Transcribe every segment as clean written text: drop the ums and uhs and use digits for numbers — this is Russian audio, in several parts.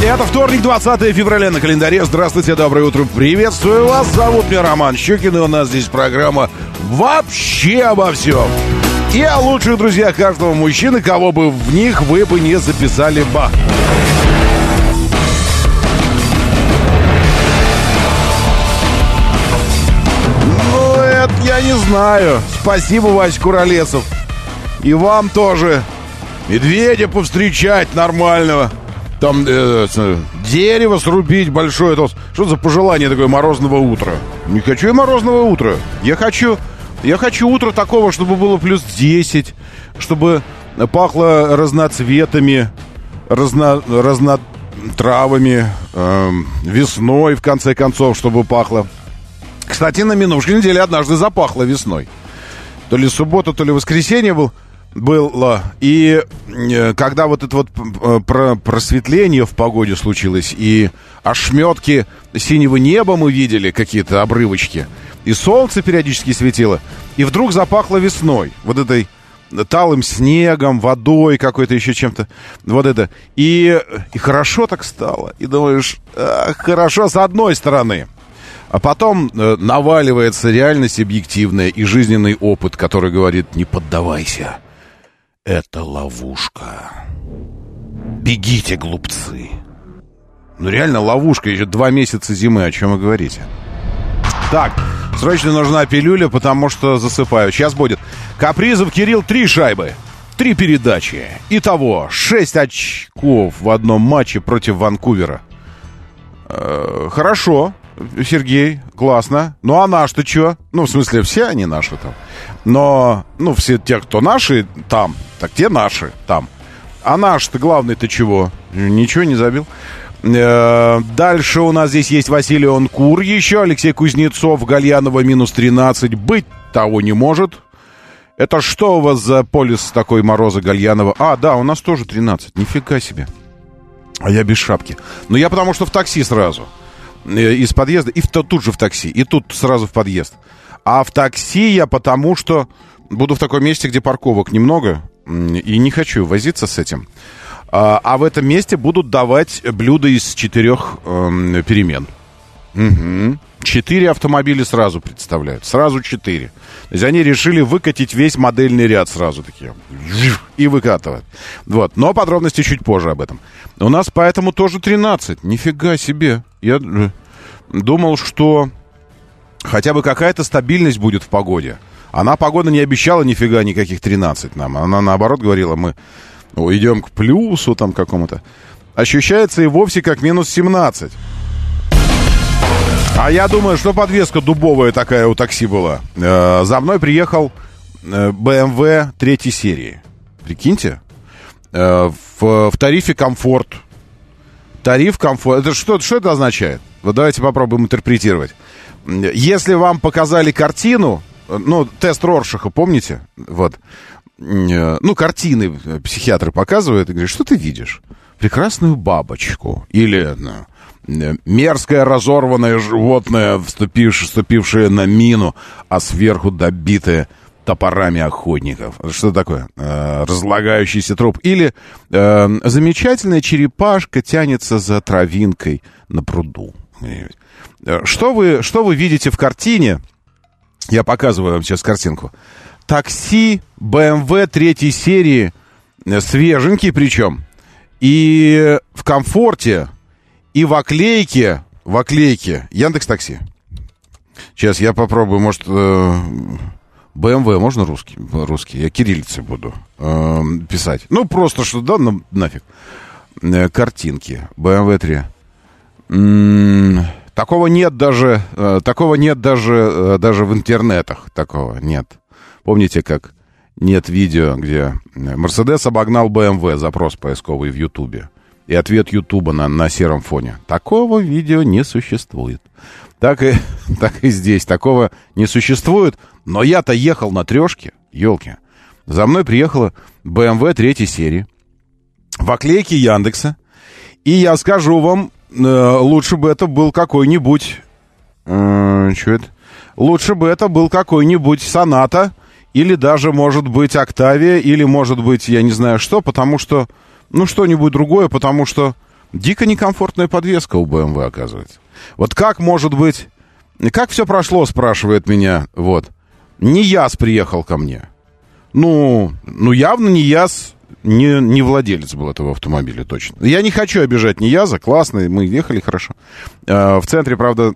Это вторник, 20 февраля на календаре. Здравствуйте, доброе утро, приветствую вас. Зовут меня Роман Щукин, и у нас здесь программа «Вообще обо всем». И о лучших друзьях каждого мужчины, кого бы в них вы бы не записали ба. Ну, это я не знаю. Спасибо, Вась Куролесов. И вам тоже. Медведя повстречать нормального. Там дерево срубить большое. Что за пожелание такое морозного утра? Не хочу я морозного утра. Я хочу утро такого, чтобы было плюс 10, чтобы пахло разноцветами, разнотравами, весной, в конце концов, чтобы пахло. Кстати, на минувшей неделе однажды запахло весной. То ли суббота, то ли воскресенье было. И когда вот это просветление в погоде случилось, и ошметки синего неба мы видели, какие-то обрывочки, и солнце периодически светило, и вдруг запахло весной, вот этой талым снегом, водой какой-то, еще чем-то, вот это. И хорошо так стало, и думаешь, хорошо с одной стороны. А потом наваливается реальность объективная и жизненный опыт, который говорит: не поддавайся. Это ловушка. Бегите, глупцы. Ну реально ловушка, еще 2 месяца зимы, о чем вы говорите? Так, срочно нужна пилюля, потому что засыпаю. Сейчас будет. Капризов Кирилл, 3 шайбы, 3 передачи. Итого 6 очков в одном матче против Ванкувера. Хорошо, Сергей, классно. Ну а наши-то что? Ну, в смысле, все они наши там. Но, ну, все те, кто наши там, так те наши там. А наш-то главный-то чего? Ничего не забил. Дальше у нас здесь есть Василий Онкур, еще Алексей Кузнецов, Гальянова, минус 13. Быть того не может. Это что у вас за полис такой мороза, Гальянова? А, да, у нас тоже 13. Нифига себе. А я без шапки. Но я потому что в такси сразу. Из подъезда, и тут же в такси, и тут сразу в подъезд. А в такси я потому что буду в таком месте, где парковок немного, и не хочу возиться с этим. А в этом месте будут давать блюда из 4 перемен. Угу. 4 автомобиля сразу представляют, сразу 4. То есть они решили выкатить весь модельный ряд сразу такие. И выкатывают. Вот. Но подробности чуть позже об этом. У нас поэтому тоже 13. Нифига себе. Я думал, что хотя бы какая-то стабильность будет в погоде. Она, погода, не обещала нифига никаких 13 нам. Она, наоборот, говорила, мы идем к плюсу там какому-то. Ощущается и вовсе как минус 17. А я думаю, что подвеска дубовая такая у такси была. За мной приехал BMW 3 серии. Прикиньте. В тарифе комфорт. Тариф комфорт. Это что это означает? Вот давайте попробуем интерпретировать. Если вам показали картину, ну, тест Роршаха, помните? Вот. Ну, картины психиатры показывают и говорят: что ты видишь? Прекрасную бабочку. Или мерзкое разорванное животное, вступившее на мину, а сверху добитое топорами охотников. Что такое? Разлагающийся труп. Или замечательная черепашка тянется за травинкой на пруду. Что вы видите в картине? Я показываю вам сейчас картинку. Такси BMW 3 серии, свеженький причем, и в комфорте, и в оклейке Яндекс.Такси. Сейчас я попробую, может, BMW, можно русский? Я кириллицей буду писать. Ну, просто что, да, нафиг. Картинки. BMW 3. Такого нет даже в интернетах. Такого нет. Помните, как нет видео, где Mercedes обогнал BMW, запрос поисковый в Ютубе. И ответ Ютуба на сером фоне. Такого видео не существует. Так и здесь. Такого не существует. Но я-то ехал на трешке. Елки. За мной приехала BMW 3 серии. В оклейке Яндекса. И я скажу вам, лучше бы это был какой-нибудь... Лучше бы это был какой-нибудь Соната. Или даже, может быть, Октавия. Или, может быть, я не знаю что. Потому что... Ну, что-нибудь другое, потому что дико некомфортная подвеска у BMW, оказывается. Вот как, может быть... Как все прошло, спрашивает меня, вот. Нияз приехал ко мне. Ну явно Нияз не владелец был этого автомобиля, точно. Я не хочу обижать Нияза, классно, мы ехали хорошо. В центре, правда,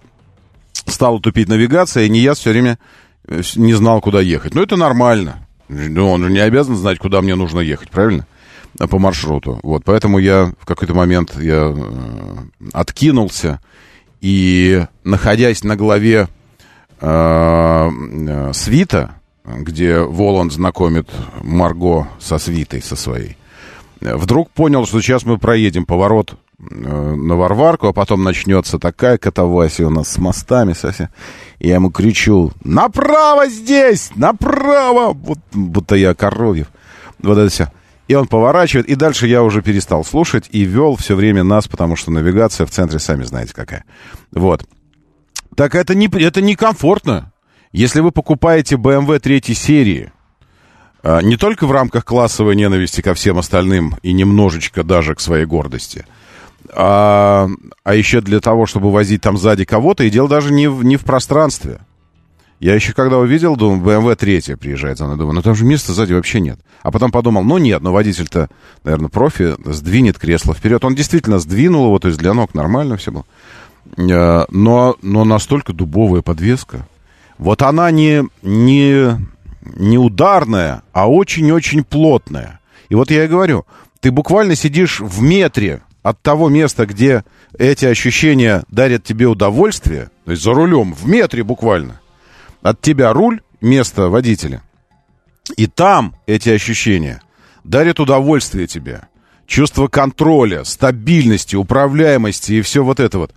стала тупить навигация, и Нияз все время не знал, куда ехать. Но это нормально. Он же не обязан знать, куда мне нужно ехать, правильно? По маршруту. Вот, поэтому я в какой-то момент откинулся и, находясь на главе свита, где Воланд знакомит Марго со свитой, со своей, вдруг понял, что сейчас мы проедем поворот на Варварку, а потом начнется такая катавасия у нас с мостами совсем. И я ему кричу: «Направо здесь! Направо!» Вот, будто я Коровьев. Вот это все. И он поворачивает, и дальше я уже перестал слушать и вел все время нас, потому что навигация в центре, сами знаете, какая. Вот. Так это некомфортно. Если вы покупаете BMW 3 серии, не только в рамках классовой ненависти ко всем остальным и немножечко даже к своей гордости, а еще для того, чтобы возить там сзади кого-то, и дело даже не в пространстве. Я еще когда увидел, думаю, BMW 3 приезжает за мной, думаю, там же места сзади вообще нет. А потом подумал, водитель-то, наверное, профи, сдвинет кресло вперед. Он действительно сдвинул его, то есть для ног нормально все было. Но настолько дубовая подвеска. Вот она не ударная, а очень-очень плотная. И вот я и говорю, ты буквально сидишь в метре от того места, где эти ощущения дарят тебе удовольствие, то есть за рулем, в метре буквально. От тебя руль, место водителя. И там эти ощущения дарят удовольствие тебе. Чувство контроля, стабильности, управляемости и все вот это вот.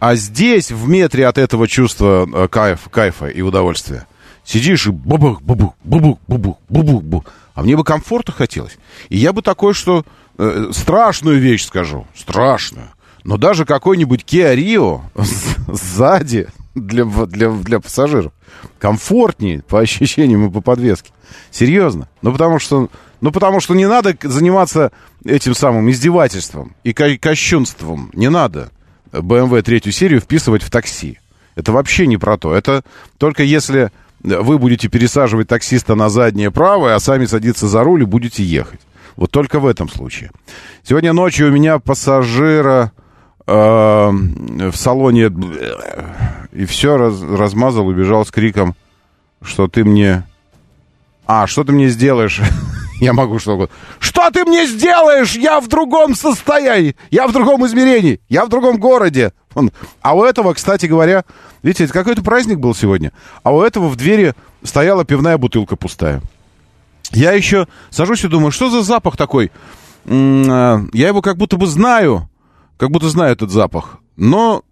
А здесь, в метре от этого чувства кайфа и удовольствия, сидишь и бабух. А мне бы комфорта хотелось. И я бы такое, что... страшную вещь скажу. Страшную. Но даже какой-нибудь Kia Rio сзади... Для пассажиров. Комфортнее по ощущениям и по подвеске. Серьезно. Потому что не надо заниматься этим самым издевательством и кощунством. Не надо BMW 3 серию вписывать в такси. Это вообще не про то. Это только если вы будете пересаживать таксиста на заднее правое, а сами садиться за руль и будете ехать. Вот только в этом случае. Сегодня ночью у меня пассажира... в салоне и все размазал, убежал с криком, что ты мне... что ты мне сделаешь? Я могу что угодно. Что ты мне сделаешь? Я в другом состоянии, я в другом измерении, я в другом городе. А у этого, кстати говоря, видите, это какой-то праздник был сегодня, а у этого в двери стояла пивная бутылка пустая. Я еще сажусь и думаю, что за запах такой? Я его как будто бы знаю... Как будто знаю этот запах, но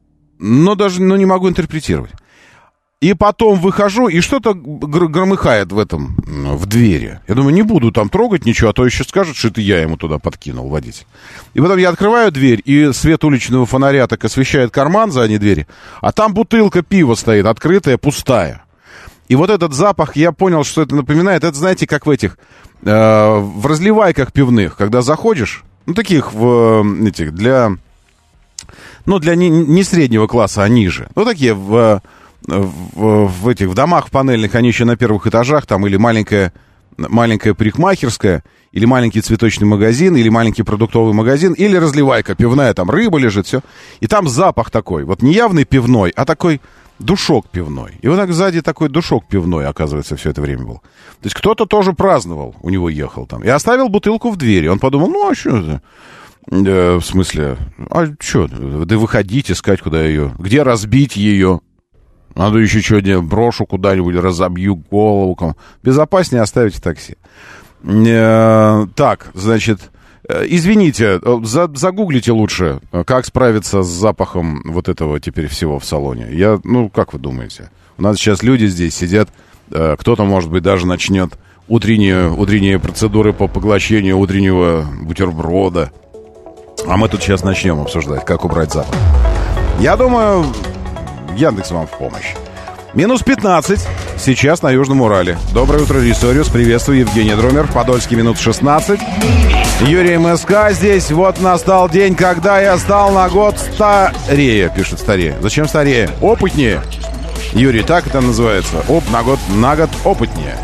даже не могу интерпретировать. И потом выхожу, и что-то громыхает в двери. Я думаю, не буду там трогать ничего, а то еще скажут, что это я ему туда подкинул, водитель. И потом я открываю дверь, и свет уличного фонаря так освещает карман задней двери, а там бутылка пива стоит, открытая, пустая. И вот этот запах, я понял, что это напоминает, это, знаете, как в этих, в разливайках пивных, когда заходишь, таких для не среднего класса, а ниже. Такие в этих в домах панельных, они еще на первых этажах, там или маленькая парикмахерская, или маленький цветочный магазин, или маленький продуктовый магазин, или разливайка пивная, там рыба лежит, все. И там запах такой, не явный пивной, а такой душок пивной. И так сзади такой душок пивной, оказывается, все это время был. То есть кто-то тоже праздновал, у него ехал там. И оставил бутылку в двери. Он подумал, что это? В смысле, что? Да выходить, искать, куда ее. Где разбить ее? Надо еще что-нибудь, брошу куда-нибудь, разобью голову. Безопаснее оставить в такси. Так, значит, Извините, загуглите лучше, как справиться с запахом вот этого теперь всего в салоне. Я, как вы думаете? У нас сейчас люди здесь сидят, кто-то, может быть, даже начнет утренние процедуры по поглощению утреннего бутерброда. А мы тут сейчас начнем обсуждать, как убрать запах. Я думаю, Яндекс вам в помощь. Минус 15 сейчас на Южном Урале. Доброе утро, Рисориус. Приветствую, Евгений Дромер. Подольский минус 16. Юрий МСК здесь. Вот настал день, когда я стал на год старее, пишет старее. Зачем старее? Опытнее. Юрий, так это называется. На год опытнее.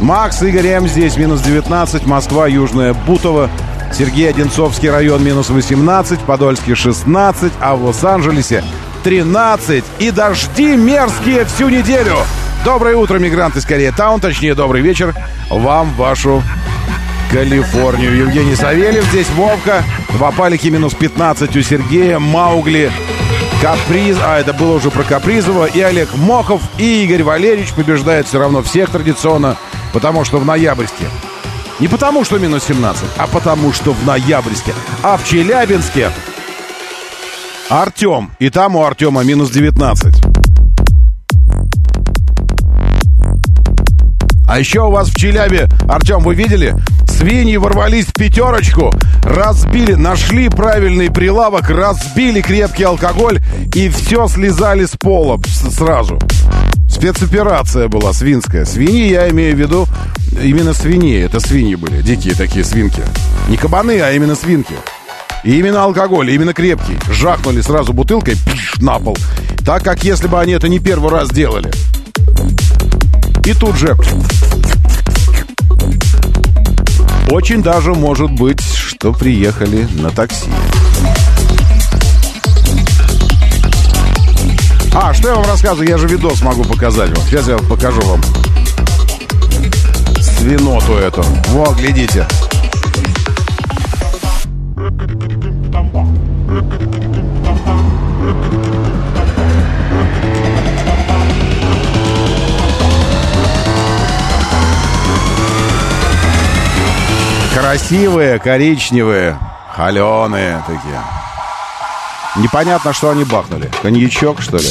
Макс Игорь М здесь минус 19. Москва Южная, Бутово. Сергей Одинцовский район минус 18. Подольский 16. А в Лос-Анджелесе 13. И дожди мерзкие всю неделю. Доброе утро, мигранты из Корея-таун. Точнее, добрый вечер вам, вашу Калифорнию. Евгений Савельев здесь. Вовка. В Апалике минус 15 у Сергея. Маугли. Каприз. А, это было уже про Капризова. И Олег Мохов. И Игорь Валерьевич побеждает все равно всех традиционно. Потому что в Ноябрьске. Не потому что минус 17, а потому что в Ноябрьске. А в Челябинске Артём. И там у Артёма минус 19. А еще у вас в Челябе, Артём, вы видели? Свиньи ворвались в пятерочку, разбили, нашли правильный прилавок, разбили крепкий алкоголь и все слезали с пола сразу. Спецоперация была свинская. Свиньи, я имею в виду, именно свиньи. Это свиньи были, дикие такие свинки. Не кабаны, а именно свинки. И именно алкоголь, именно крепкий. Жахнули сразу бутылкой на пол. Так как если бы они это не первый раз делали. И тут же... Очень даже может быть, что приехали на такси. А, что я вам рассказываю? Я же видос могу показать вам. Сейчас я покажу вам свиноту эту. Во, глядите. Красивые, коричневые, холеные такие. Непонятно, что они бахнули. Коньячок, что ли?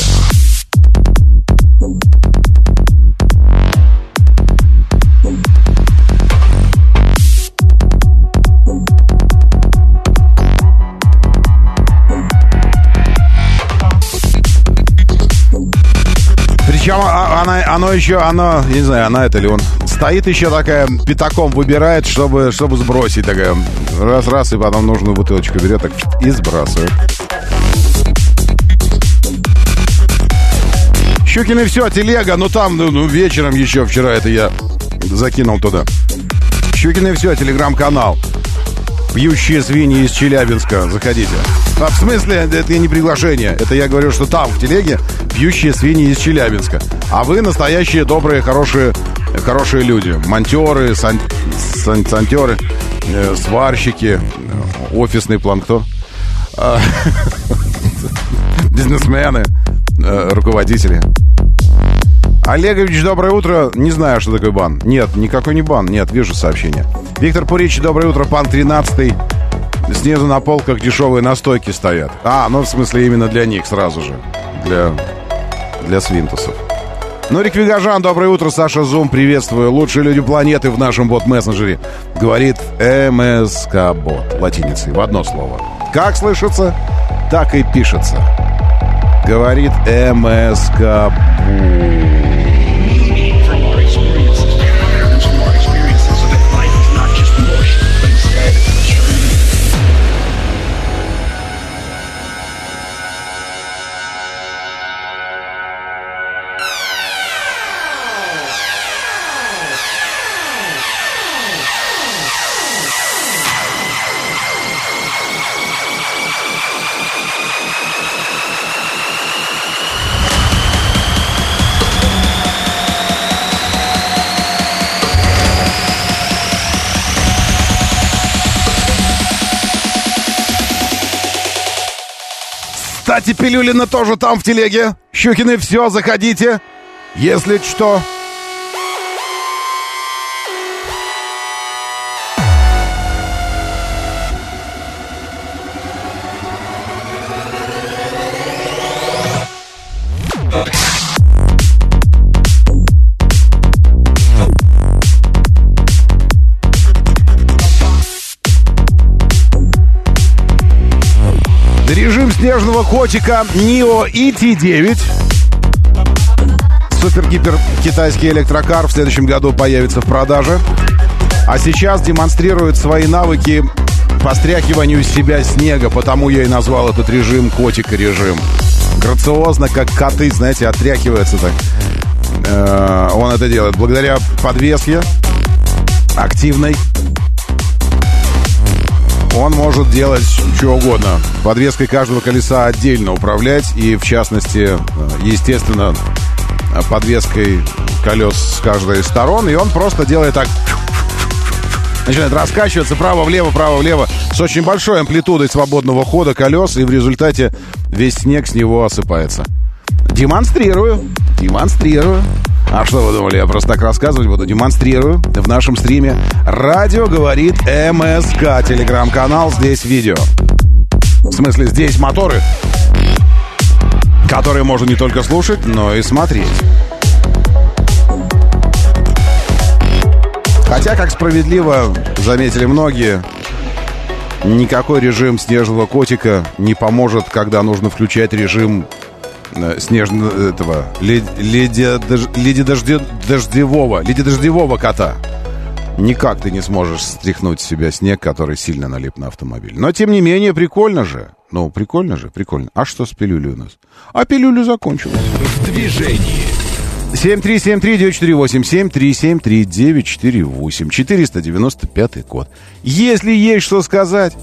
Причем оно, я не знаю, она это или он, стоит еще такая, пятаком выбирает, чтобы сбросить. Такая раз-раз, и потом нужную бутылочку берет так и сбрасывает. Щукин и все, телега, вечером еще вчера это я закинул туда. Щукин и все, телеграм-канал. Пьющие свиньи из Челябинска, заходите. А в смысле, это не приглашение, это я говорю, что там в телеге пьющие свиньи из Челябинска. А вы настоящие, добрые, хорошие люди. Монтеры, сантеры, сварщики, офисный планктон, бизнесмены, руководители. Олегович, доброе утро. Не знаю, что такое бан. Нет, никакой не бан. Нет, вижу сообщение. Виктор Пурич, доброе утро. Пан 13-й. Снизу на полках дешевые настойки стоят. А, в смысле именно для них сразу же. Для свинтусов. Нурик Вигажан, доброе утро. Саша Зум, приветствую. Лучшие люди планеты в нашем бот-мессенджере. Говорит МСК-бот. Латиницей, в одно слово. Как слышится, так и пишется. Говорит МСК-бот. Кстати, Пилюлина тоже там в телеге. Щукины, все, заходите. Если что. Режим снежного котика NIO ET9. Супер-гипер китайский электрокар в следующем году появится в продаже. А сейчас демонстрирует свои навыки по стряхиванию из себя снега. Потому я и назвал этот режим котик-режим. Грациозно, как коты, знаете, отряхивается так. Он это делает благодаря подвеске активной. Он может делать что угодно. Подвеской каждого колеса отдельно управлять. И, в частности, естественно, подвеской колес с каждой из сторон. И он просто делает так. Начинает раскачиваться право-влево, право-влево. С очень большой амплитудой свободного хода колес. И в результате весь снег с него осыпается. Демонстрирую. А что вы думали, я просто так рассказывать буду? Демонстрирую в нашем стриме. Радио говорит МСК. Телеграм-канал, здесь видео. В смысле, здесь моторы, которые можно не только слушать, но и смотреть. Хотя, как справедливо заметили многие, никакой режим снежного котика не поможет, когда нужно включать режим ледедождевого кота. Никак ты не сможешь стряхнуть с себя снег, который сильно налип на автомобиль. Но, тем не менее, прикольно же. Прикольно. А что с пилюлей у нас? А пилюля закончилась. В движении. 7373948, 7373948, 495 код. Если есть что сказать,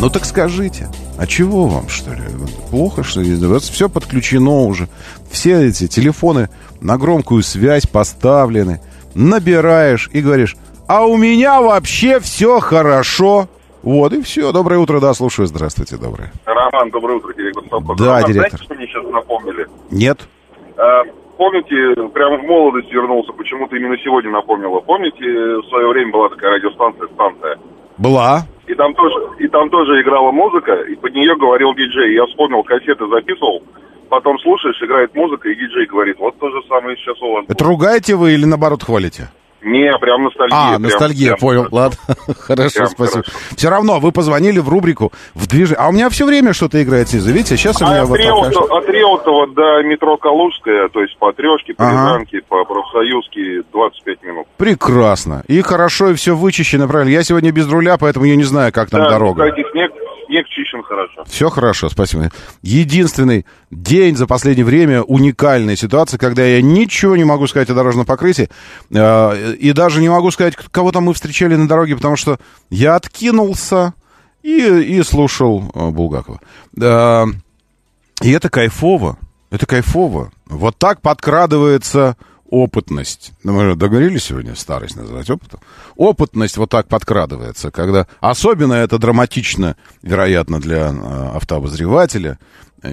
ну так скажите. А чего вам, что ли? Плохо, что ли? Все подключено уже. Все эти телефоны на громкую связь поставлены. Набираешь и говоришь: а у меня вообще все хорошо. Вот и все. Доброе утро, да, слушаю. Здравствуйте, доброе. Роман, доброе утро, директор. Да, директор. Знаете, что мне сейчас напомнили? Нет. Помните, прямо в молодость вернулся. Почему-то именно сегодня напомнило. Помните, в свое время была такая радиостанция «Станция»? Была. И там тоже играла музыка, и под нее говорил диджей. Я вспомнил, кассеты записывал, потом слушаешь, играет музыка, и диджей говорит: вот то же самое сейчас у вас. Это ругаете вы или наоборот хвалите? Не, прям ностальгия. Ностальгия, понял. Ладно, хорошо, спасибо. Все равно, вы позвонили в рубрику «В движении». А у меня все время что-то играет снизу, видите? Сейчас у меня вот от Реутова до метро Калужская, то есть по трешке, по Рязанке, по Профсоюзке 25 минут. Прекрасно. И хорошо, и все вычищено, правильно. Я сегодня без руля, поэтому я не знаю, как там дорога. Да, кстати, снег чищен хорошо. Все хорошо, спасибо. Единственный день за последнее время, уникальная ситуация, когда я ничего не могу сказать о дорожном покрытии, и даже не могу сказать, кого там мы встречали на дороге, потому что я откинулся и слушал Булгакова. И это кайфово, Вот так подкрадывается опытность. Мы же договорились сегодня старость называть опытом. Опытность вот так подкрадывается, когда... Особенно это драматично, вероятно, для автообозревателя,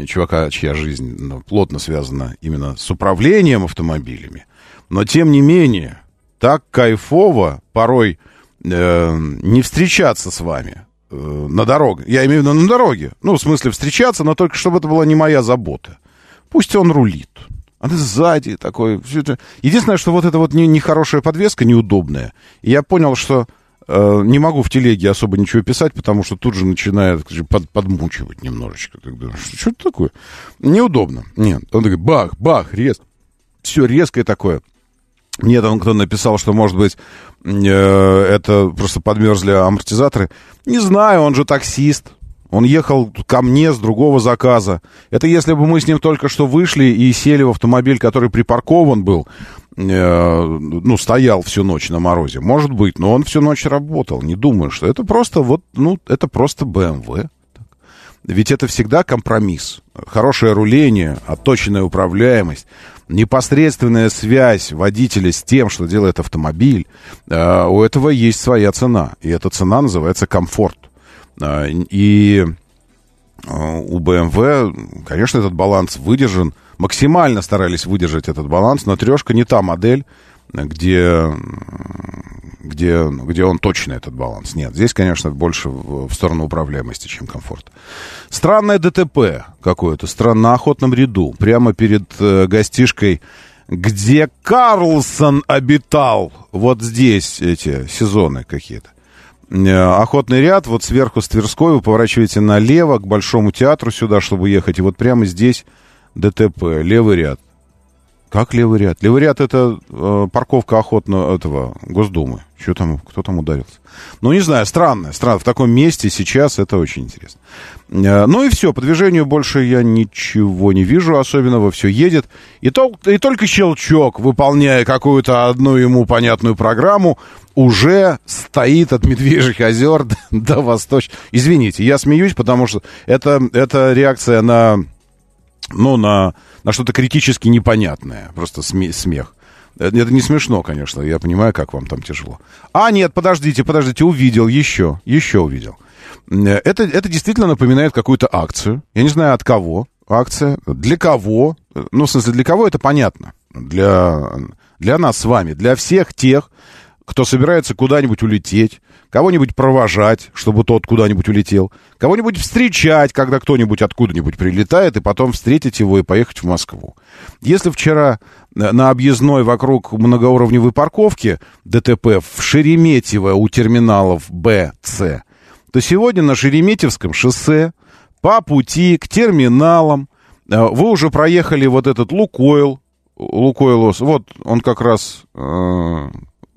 чувака, чья жизнь плотно связана именно с управлением автомобилями. Но, тем не менее, так кайфово порой не встречаться с вами на дороге. Я имею в виду на дороге. Ну, в смысле встречаться, но только чтобы это была не моя забота. Пусть он рулит. А ты сзади такой. Единственное, что вот эта вот нехорошая подвеска, неудобная. Я понял, что не могу в телеге особо ничего писать, потому что тут же начинает подмучивать немножечко. Что это такое? Неудобно. Нет. Он такой бах, резко. Все резкое такое. Мне там кто-то написал, что, может быть, это просто подмерзли амортизаторы. Не знаю, он же таксист. Он ехал ко мне с другого заказа. Это если бы мы с ним только что вышли и сели в автомобиль, который припаркован был, стоял всю ночь на морозе. Может быть, но он всю ночь работал. Не думаю, что это просто это просто BMW. Ведь это всегда компромисс. Хорошее руление, отточенная управляемость, непосредственная связь водителя с тем, что делает автомобиль. У этого есть своя цена. И эта цена называется комфорт. И у BMW, конечно, этот баланс выдержан. Максимально старались выдержать этот баланс, но трешка не та модель, где он точно этот баланс. Нет, здесь, конечно, больше в сторону управляемости, чем комфорта. Странное ДТП какое-то, на Охотном ряду, прямо перед гостишкой, где Карлсон обитал. Вот здесь эти сезоны какие-то. Охотный ряд, вот сверху с Тверской вы поворачиваете налево к Большому театру сюда, чтобы ехать, и вот прямо здесь ДТП, левый ряд. Как левый ряд? Левый ряд — это парковка охотного этого Госдумы. Что там, кто там ударился? Ну, не знаю, странно. В таком месте сейчас это очень интересно. Ну и все, по движению больше я ничего не вижу особенного. Все едет. И только щелчок, выполняя какую-то одну ему понятную программу, уже стоит от Медвежьих озер до Восточного. Извините, я смеюсь, потому что это реакция на что-то критически непонятное. Просто смех. Это не смешно, конечно. Я понимаю, как вам там тяжело. А, нет, подождите. Увидел еще увидел. Это действительно напоминает какую-то акцию. Я не знаю, от кого акция, для кого. Ну, в смысле, для кого это понятно. Для нас с вами, для всех тех, кто собирается куда-нибудь улететь, кого-нибудь провожать, чтобы тот куда-нибудь улетел, кого-нибудь встречать, когда кто-нибудь откуда-нибудь прилетает, и потом встретить его и поехать в Москву. Если вчера на объездной вокруг многоуровневой парковки ДТП в Шереметьево у терминалов Б, С, то сегодня на Шереметьевском шоссе по пути к терминалам вы уже проехали вот этот Лукойл, вот он как раз...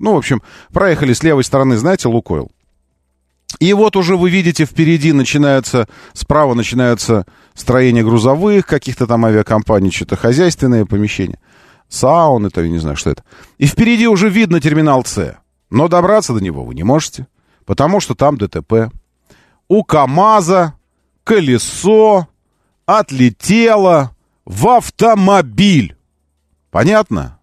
Ну, в общем, проехали с левой стороны, знаете, Лукойл. И вот уже вы видите, впереди справа начинаются строения грузовых, каких-то там авиакомпаний, что-то хозяйственные помещения. Сауны, то я не знаю, что это. И впереди уже видно терминал С. Но добраться до него вы не можете, потому что там ДТП. У КамАЗа колесо отлетело в автомобиль. Понятно?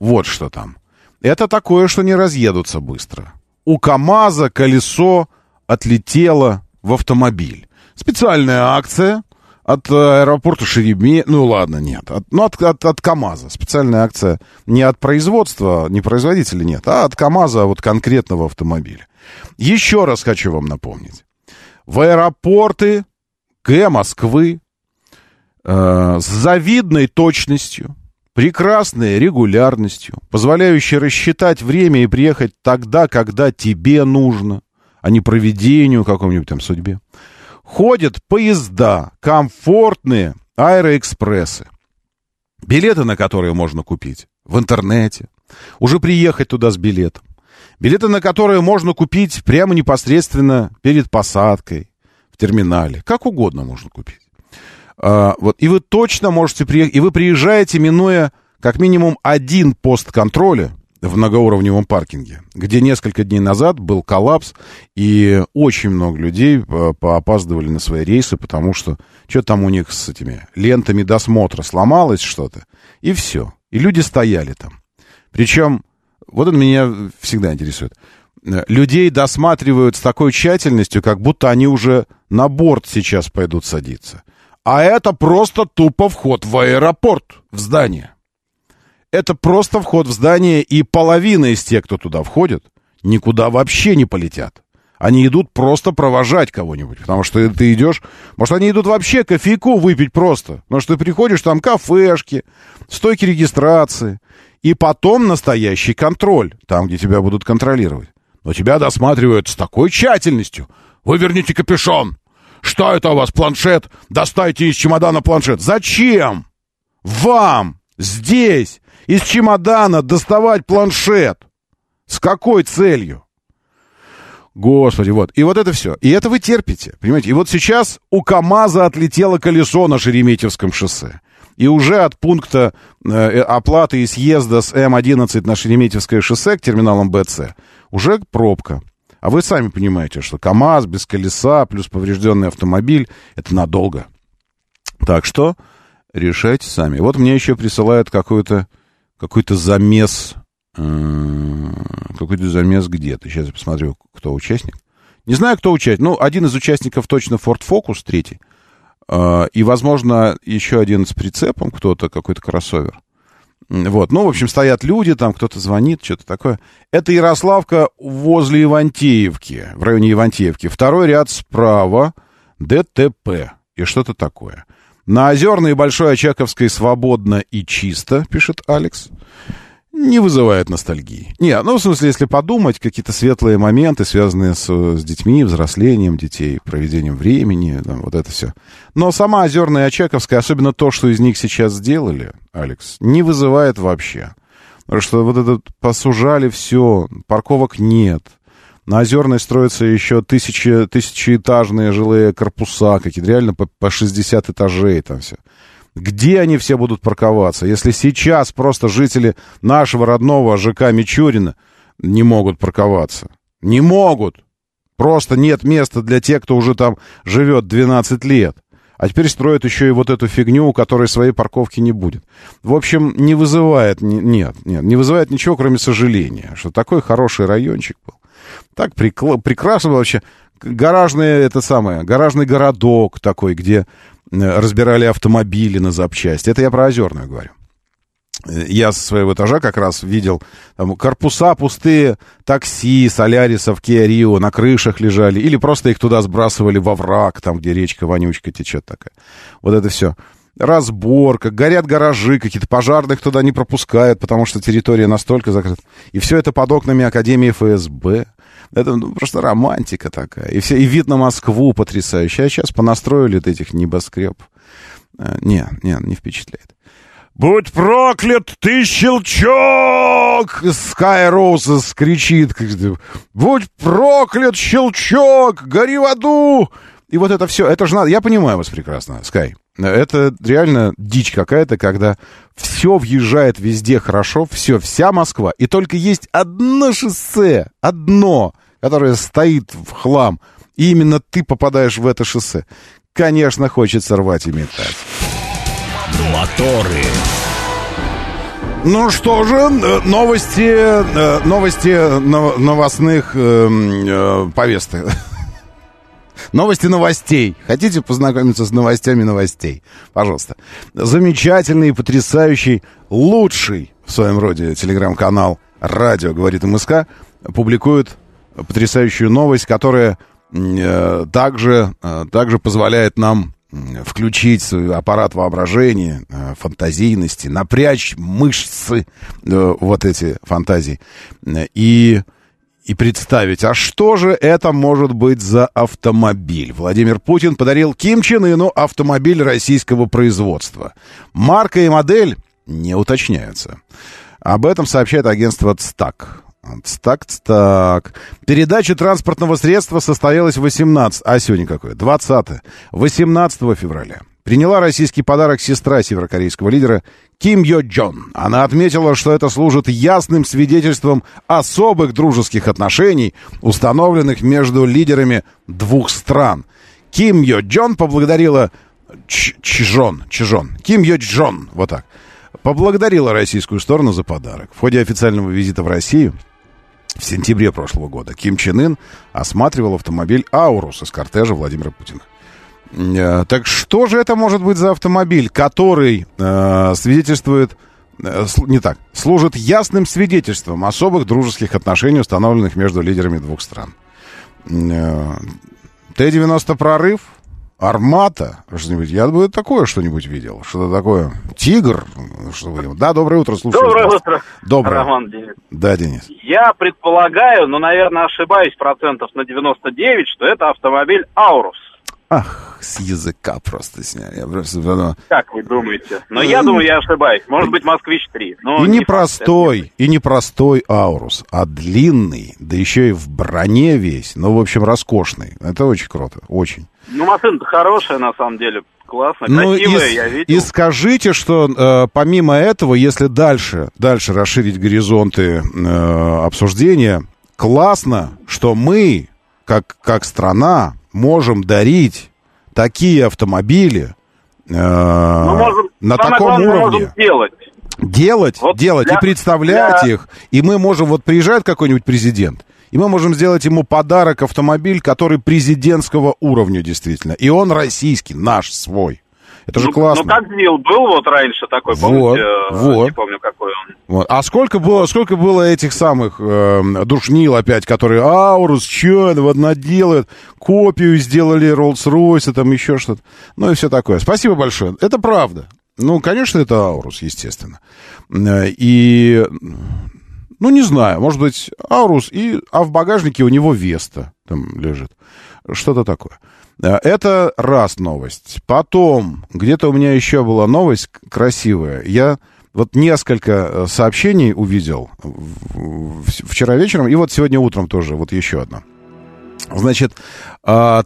Вот что там. Это такое, что не разъедутся быстро. У КамАЗа колесо отлетело в автомобиль. Специальная акция от аэропорта Шереметьево. Ну, ладно, нет. От КамАЗа. Специальная акция не от производства, не производителя, нет, а от КамАЗа, вот конкретного автомобиля. Еще раз хочу вам напомнить. В аэропорты К Москвы с завидной точностью, прекрасной регулярностью, позволяющей рассчитать время и приехать тогда, когда тебе нужно, а не провидению какому-нибудь там судьбе, ходят поезда, комфортные аэроэкспрессы, билеты на которые можно купить в интернете, уже приехать туда с билетом, билеты на которые можно купить прямо непосредственно перед посадкой в терминале, как угодно можно купить. Вот, и вы точно можете приехать, и вы приезжаете, минуя как минимум один пост контроля в многоуровневом паркинге, где несколько дней назад был коллапс, и очень много людей поопаздывали на свои рейсы, потому что что-то там у них с этими лентами досмотра сломалось что-то, и все. И люди стояли там. Причем, вот это меня всегда интересует, людей досматривают с такой тщательностью, как будто они уже на борт сейчас пойдут садиться. А это просто тупо вход в аэропорт, в здание. Это просто вход в здание, и половина из тех, кто туда входит, никуда вообще не полетят. Они идут просто провожать кого-нибудь, потому что ты идешь... Может, они идут вообще кофейку выпить просто, потому что ты приходишь, там кафешки, стойки регистрации, и потом настоящий контроль, там, где тебя будут контролировать. Но тебя досматривают с такой тщательностью. Вы верните капюшон! Что это у вас, планшет? Достаньте из чемодана планшет. Зачем вам здесь из чемодана доставать планшет? С какой целью? Господи, вот. И вот это все. И это вы терпите, понимаете? И вот сейчас у КамАЗа отлетело колесо на Шереметьевском шоссе. И уже от пункта оплаты и съезда с М11 на Шереметьевское шоссе к терминалам БЦ уже пробка. А вы сами понимаете, что КамАЗ без колеса плюс поврежденный автомобиль — это надолго. Так что решайте сами. Вот мне еще присылают какой-то замес. Какой-то замес где-то. Сейчас я посмотрю, кто участник. Не знаю, кто участник. Ну, один из участников точно Ford Focus, третий. И, возможно, еще один с прицепом кто-то, какой-то кроссовер. Вот. Ну, в общем, стоят люди, там кто-то звонит, что-то такое. Это Ярославка возле Ивантеевки, в районе Ивантеевки. Второй ряд справа, ДТП и что-то такое. На Озерной и Большой Очаковской свободно и чисто, пишет Алекс. не вызывает ностальгии. Не, ну, в смысле, если подумать, какие-то светлые моменты, связанные с детьми, взрослением детей, проведением времени, там, вот это все. Но сама Озерная и Очаковская, особенно то, что из них сейчас сделали, Алекс, не вызывает вообще. Потому что вот это посужали все, парковок нет. На Озерной строятся еще тысячеэтажные жилые корпуса, какие-то реально по 60 этажей там все. Где они все будут парковаться, если сейчас просто жители нашего родного ЖК Мичурина не могут парковаться? Не могут. Просто нет места для тех, кто уже там живет 12 лет. А теперь строят еще и вот эту фигню, у которой своей парковки не будет. В общем, не вызывает... не вызывает ничего, кроме сожаления, что такой хороший райончик был. Так прекрасно вообще. Гаражный городок такой, где разбирали автомобили на запчасти. Это я про Озерную говорю. Я со своего этажа как раз видел там, корпуса пустые такси, солярисов, Киа Рио на крышах лежали. Или просто их туда сбрасывали во враг, там, где речка вонючка течет такая. Вот это все. Разборка, горят гаражи какие-то, пожарных туда не пропускают, потому что территория настолько закрыта. И все это под окнами Академии ФСБ. Это просто романтика такая. И вид на Москву потрясающий. А сейчас понастроили этих небоскребов. Не впечатляет. «Будь проклят, ты щелчок!» Скайроуз кричит. «Будь проклят, щелчок! Гори в аду!» И вот это все. Это же надо... Я понимаю вас прекрасно, Скай. Это реально дичь какая-то, когда все въезжает везде хорошо, все, вся Москва. И только есть одно шоссе, одно, которое стоит в хлам. И именно ты попадаешь в это шоссе. Конечно, хочется рвать и метать. Моторы. Ну что же, новости новостных повесток. Новости новостей. Хотите познакомиться с новостями новостей? Пожалуйста. Замечательный, потрясающий, лучший в своем роде телеграм-канал «Радио говорит МСК» публикует потрясающую новость, которая также позволяет нам включить аппарат воображения, фантазийности, напрячь мышцы, вот эти фантазии, и представить, а что же это может быть за автомобиль? Владимир Путин подарил Ким Чен Ыну автомобиль российского производства. Марка и модель не уточняются. Об этом сообщает агентство ЦТАК. Передача транспортного средства состоялась 18 февраля. Приняла российский подарок сестра северокорейского лидера Ким Ё Чжон. Она отметила, что это служит ясным свидетельством особых дружеских отношений, установленных между лидерами двух стран. Ким Ё Чжон поблагодарила... Ким Ё Чжон, вот так. Поблагодарила российскую сторону за подарок. В ходе официального визита в Россию в сентябре прошлого года Ким Чен Ын осматривал автомобиль «Аурус» из кортежа Владимира Путина. Так что же это может быть за автомобиль, который служит ясным свидетельством особых дружеских отношений, установленных между лидерами двух стран? Т-90 «Прорыв», «Армата», что-нибудь. Я бы такое что-нибудь видел, что-то такое. «Тигр», что-нибудь. Да, доброе утро, слушаю. Доброе утро. Доброе. Роман, Денис. Да, Денис. Я предполагаю, но, наверное, ошибаюсь 99%, что это автомобиль «Аурус». Ах, с языка просто сняли. Как вы думаете? Но я думаю, я ошибаюсь. Может быть, «Москвич-3». Но непростой «Аурус», а длинный, да еще и в броне весь. Ну, в общем, роскошный. Это очень круто, очень. Ну, машина-то хорошая, на самом деле. Классно, красивая, я видел. И скажите, что помимо этого, если дальше расширить горизонты обсуждения, классно, что мы, как страна, можем дарить такие автомобили на таком уровне. Делать и представлять их. И мы можем, вот приезжает какой-нибудь президент, и мы можем сделать ему подарок автомобиль, который президентского уровня действительно. И он российский, наш, свой. Это же классно. Ну, как был вот раньше такой, помните? Вот. Не помню, какой он. Вот. А сколько было этих самых душнил опять, которые «Аурус», что это, вот наделают, копию сделали Роллс-Ройса, там еще что-то. Ну и все такое. Спасибо большое. Это правда. Ну, конечно, это Аурус, естественно. И, ну, не знаю, может быть, Аурус, а в багажнике у него Веста там лежит. Что-то такое. Это раз новость. Потом, где-то у меня еще была новость красивая. Я вот несколько сообщений увидел вчера вечером, и вот сегодня утром тоже, вот еще одна. Значит,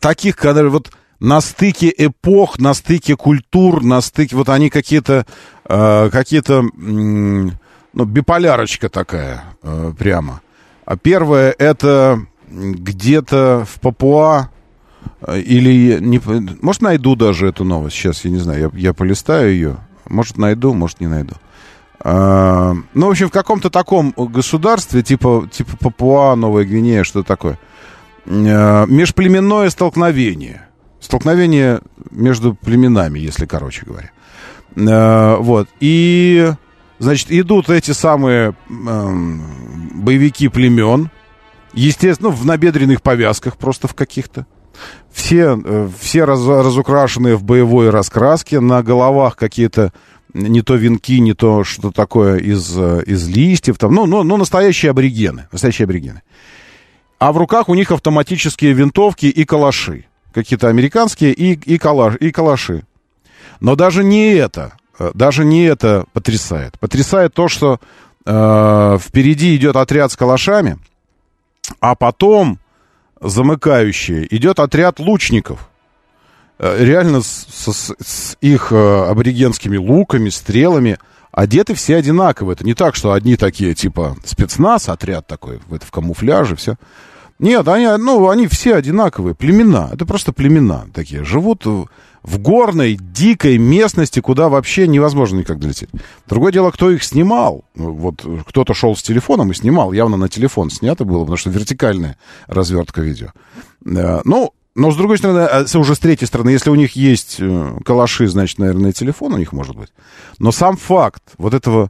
таких, когда вот на стыке эпох, на стыке культур, на стыке, вот они какие-то, ну, биполярочка такая прямо. Первое, это где-то в Папуа, или, не, может, найду даже эту новость, сейчас, я не знаю, я полистаю ее, может, найду, может, не найду. Ну, в общем, в каком-то таком государстве, типа Папуа, Новая Гвинея, что-то такое, межплеменное столкновение. Столкновение между племенами, если короче говоря. Вот. И, значит, идут эти самые боевики племен. Естественно, в набедренных повязках просто в каких-то. Все разукрашенные в боевой раскраске. На головах какие-то не то венки, не то что такое из листьев. Там. Ну, настоящие аборигены. Настоящие аборигены. А в руках у них автоматические винтовки и калаши. Какие-то американские и калаши. Но даже не это потрясает. Потрясает то, что впереди идет отряд с калашами, а потом, замыкающий, идет отряд лучников. Реально с их аборигенскими луками, стрелами. Одеты все одинаково. Это не так, что одни такие, типа, спецназ, отряд такой, это в камуфляже, все. Нет, они все одинаковые. Племена. Это просто племена такие. Живут в горной, дикой местности, куда вообще невозможно никак долететь. Другое дело, кто их снимал. Вот кто-то шел с телефоном и снимал. Явно на телефон снято было, потому что вертикальная развертка видео. Но с другой стороны, уже с третьей стороны, если у них есть калаши, значит, наверное, телефон у них может быть. Но сам факт вот этого...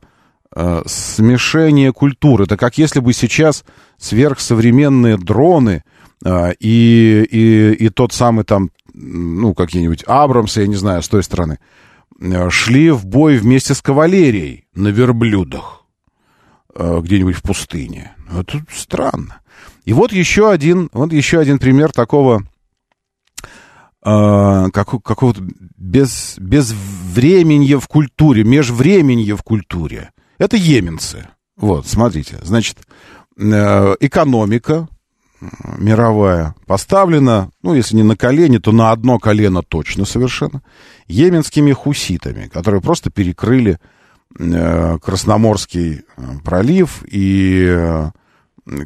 смешение культур. Это как если бы сейчас сверхсовременные дроны и тот самый там, ну, какие-нибудь Абрамсы, я не знаю, с той стороны, шли в бой вместе с кавалерией на верблюдах где-нибудь в пустыне. Это странно. И вот еще один пример такого какого-то безвременья в культуре, межвременья в культуре. Это йеменцы. Вот, смотрите. Значит, экономика мировая поставлена, ну, если не на колени, то на одно колено точно совершенно, йеменскими хуситами, которые просто перекрыли Красноморский пролив, и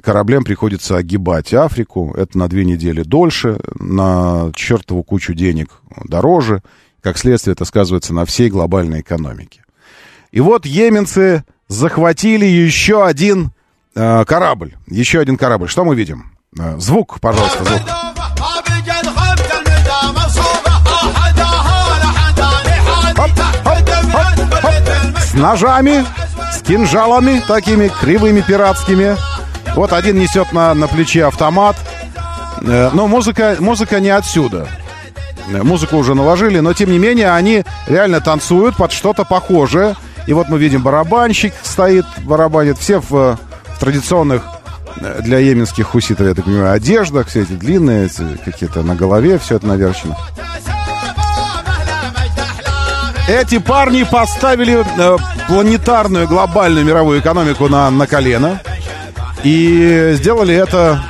кораблям приходится огибать Африку. Это на 2 недели дольше, на чертову кучу денег дороже. Как следствие, это сказывается на всей глобальной экономике. И вот йеменцы захватили еще один корабль. Еще один корабль. Что мы видим? Звук, пожалуйста, звук. С ножами, с кинжалами такими кривыми пиратскими. Вот один несет на плече автомат. Но музыка не отсюда. Музыку уже наложили, но тем не менее они реально танцуют под что-то похожее. И вот мы видим, барабанщик стоит, барабанит. Все в традиционных для йеменских хуситов, я так понимаю, одеждах. Все эти длинные, какие-то на голове, все это наверчено. Эти парни поставили планетарную, глобальную мировую экономику на колено. И сделали это,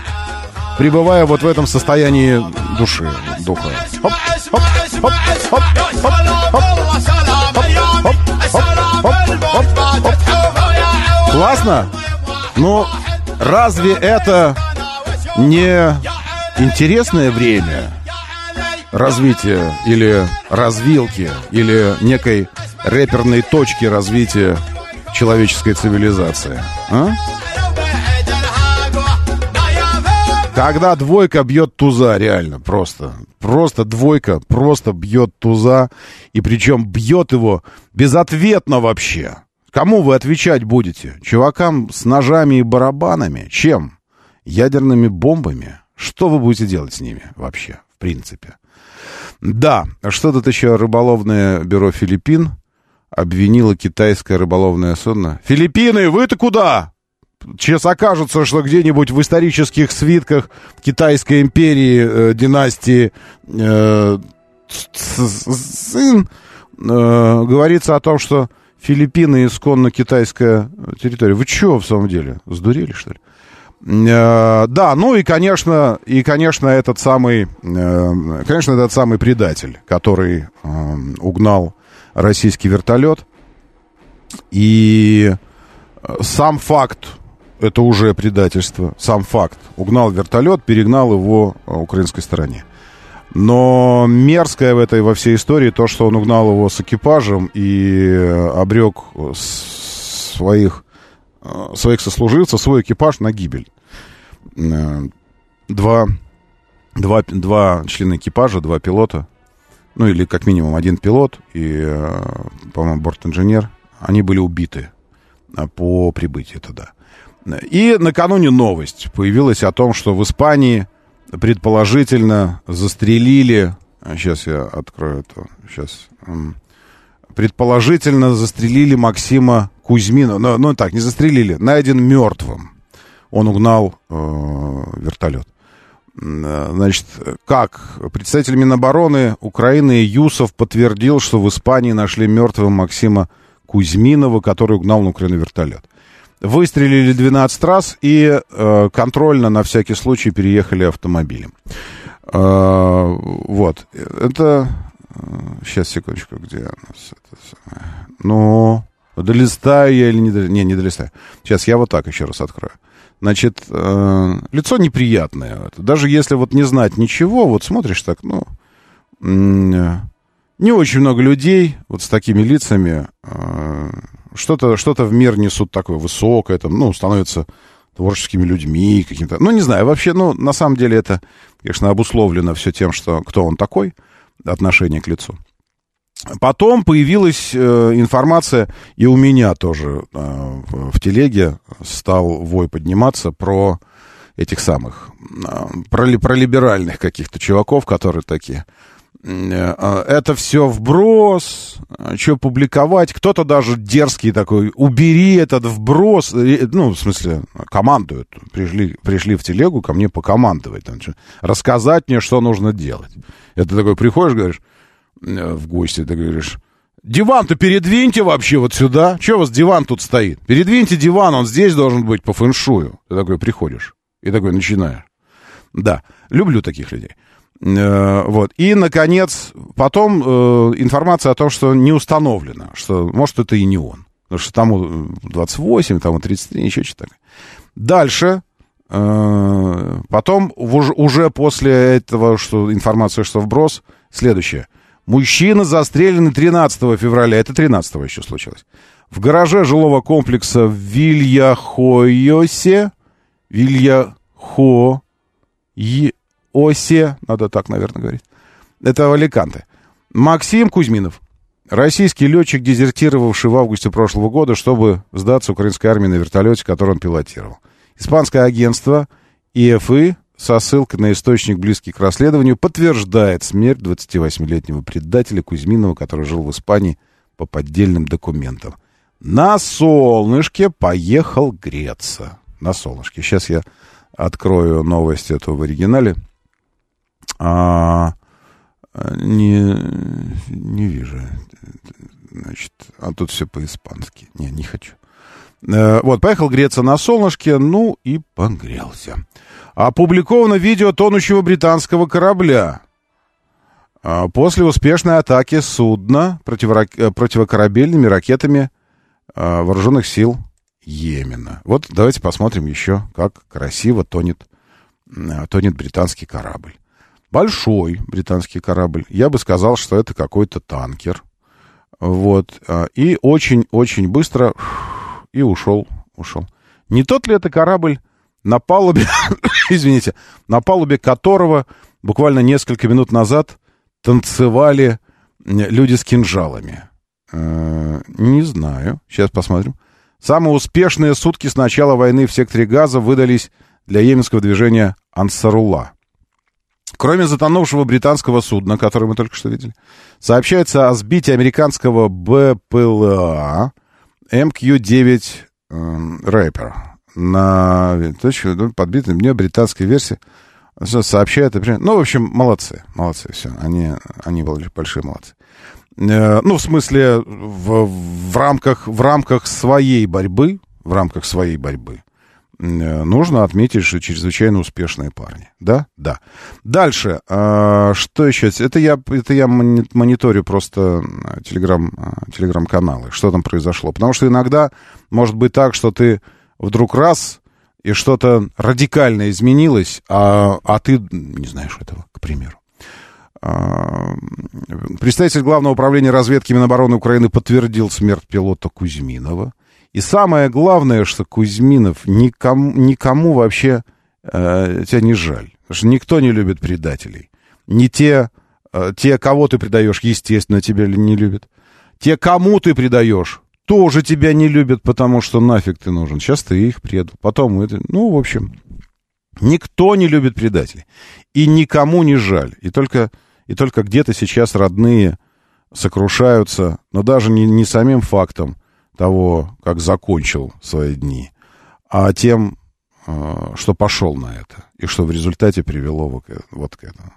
пребывая вот в этом состоянии души, духа. Оп, оп, оп, оп, оп, оп, оп, оп, оп, оп, оп. Классно? Ну, разве это не интересное время развития или развилки, или некой реперной точки развития человеческой цивилизации? А? Когда двойка бьет туза, реально, просто. Просто двойка, просто бьет туза. И причем бьет его безответно вообще. Кому вы отвечать будете? Чувакам с ножами и барабанами? Чем? Ядерными бомбами? Что вы будете делать с ними вообще, в принципе? Да, что тут еще? Рыболовное бюро Филиппин обвинило китайское рыболовное судно. «Филиппины, вы-то куда? Сейчас окажется, что где-нибудь в исторических свитках Китайской империи династии Цзин говорится о том, что Филиппины исконно китайская территория». Вы чё, в самом деле, сдурели, что ли? Да, ну и, конечно, этот самый предатель, который угнал российский вертолет. И сам факт, это уже предательство, сам факт. Угнал вертолет, перегнал его украинской стороне. Но мерзкое в этой, во всей истории то, что он угнал его с экипажем и обрек своих сослуживцев, свой экипаж на гибель. Два члена экипажа, два пилота, ну или как минимум один пилот и, по-моему, бортинженер, они были убиты по прибытии туда. И накануне новость появилась о том, что в Испании предположительно застрелили... Сейчас я открою это. Сейчас... Предположительно застрелили Максима Кузьмина. Ну так, не застрелили. Найден мертвым. Он угнал вертолет. Значит, как? Представитель Минобороны Украины Юсов подтвердил, что в Испании нашли мертвым Максима Кузьминова, который угнал на Украину вертолет. Выстрелили 12 раз и контрольно на всякий случай переехали автомобилем. Вот. Это... Сейчас, секундочку, где у нас это... Ну, долистаю я или не долистаю? Не долистаю. Сейчас я вот так еще раз открою. Значит, лицо неприятное. Даже если вот не знать ничего, вот смотришь так, ну... Не очень много людей вот с такими лицами... Что-то в мир несут такое высокое, там, ну, становятся творческими людьми каким-то. Ну, не знаю, вообще, ну, на самом деле это, конечно, обусловлено все тем, что кто он такой, отношение к лицу. Потом появилась информация, и у меня тоже в телеге стал вой подниматься про этих самых, про либеральных каких-то чуваков, которые такие... Это все вброс, что публиковать. Кто-то даже дерзкий такой, убери этот вброс. Ну, в смысле, командуют. Пришли в телегу ко мне покомандовать. Там, рассказать мне, что нужно делать. Это такой, приходишь, говоришь, в гости, ты говоришь, диван-то передвиньте вообще вот сюда. Че у вас диван тут стоит? Передвиньте диван, он здесь должен быть по фэншую. Ты такой приходишь и такой начинаешь. Да, люблю таких людей. Вот. И, наконец, потом информация о том, что не установлено, что, может, это и не он. Потому что тому 28, тому 33, еще что-то такое. Дальше, потом, уже после этого, что информация, что вброс, следующее. Мужчина застрелены 13 февраля, это 13-го еще случилось, в гараже жилого комплекса в Вильяхойосе, надо так, наверное, говорить. Это в Аликанте. Максим Кузьминов, российский летчик, дезертировавший в августе прошлого года, чтобы сдаться украинской армии на вертолете, который он пилотировал. Испанское агентство ИФИ со ссылкой на источник, близкий к расследованию, подтверждает смерть 28-летнего предателя Кузьминова, который жил в Испании по поддельным документам. На солнышке поехал греться. На солнышке. Сейчас я открою новость эту в оригинале. Не вижу. Значит, а тут все по-испански. Не хочу. Вот, поехал греться на солнышке, ну и погрелся. Опубликовано видео тонущего британского корабля. После успешной атаки судна противокорабельными ракетами вооруженных сил Йемена. Вот давайте посмотрим еще, как красиво тонет британский корабль. Большой британский корабль. Я бы сказал, что это какой-то танкер. Вот. И очень-очень быстро и ушел. Не тот ли это корабль, на палубе, извините, на палубе которого буквально несколько минут назад танцевали люди с кинжалами? Не знаю. Сейчас посмотрим. Самые успешные сутки с начала войны в секторе Газа выдались для йеменского движения «Ансарулла». Кроме затонувшего британского судна, которое мы только что видели, сообщается о сбитии американского БПЛА MQ-9 Reaper. На точку подбитой мне британской версии сообщает. Ну, в общем, молодцы, все. Они были большие молодцы. Ну, в смысле, в рамках своей борьбы нужно отметить, что чрезвычайно успешные парни. Да? Да. Дальше. Что еще? Это я мониторю просто телеграм-каналы, что там произошло. Потому что иногда может быть так, что ты вдруг раз, и что-то радикально изменилось, а ты не знаешь этого, к примеру. Представитель Главного управления разведки Минобороны Украины подтвердил смерть пилота Кузьминова. И самое главное, что Кузьминов никому вообще тебя не жаль. Потому что никто не любит предателей. Не те, кого ты предаешь, естественно, тебя не любят. Те, кому ты предаешь, тоже тебя не любят, потому что нафиг ты нужен. Сейчас ты их предал. Потом, в общем, никто не любит предателей. И никому не жаль. И только где-то сейчас родные сокрушаются, но даже не самим фактом того, как закончил свои дни, а тем, что пошел на это, и что в результате привело вот к этому.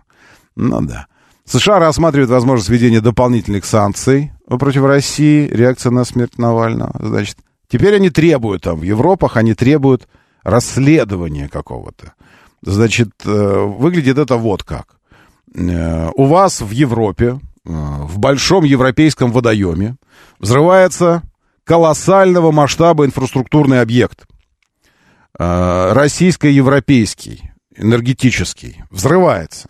Ну да. США рассматривают возможность введения дополнительных санкций против России, реакция на смерть Навального. Значит, теперь они требуют там, в Европах они требуют расследования какого-то. Значит, выглядит это вот как. У вас в Европе, в большом европейском водоеме, взрывается колоссального масштаба инфраструктурный объект. Российско-европейский, энергетический, взрывается.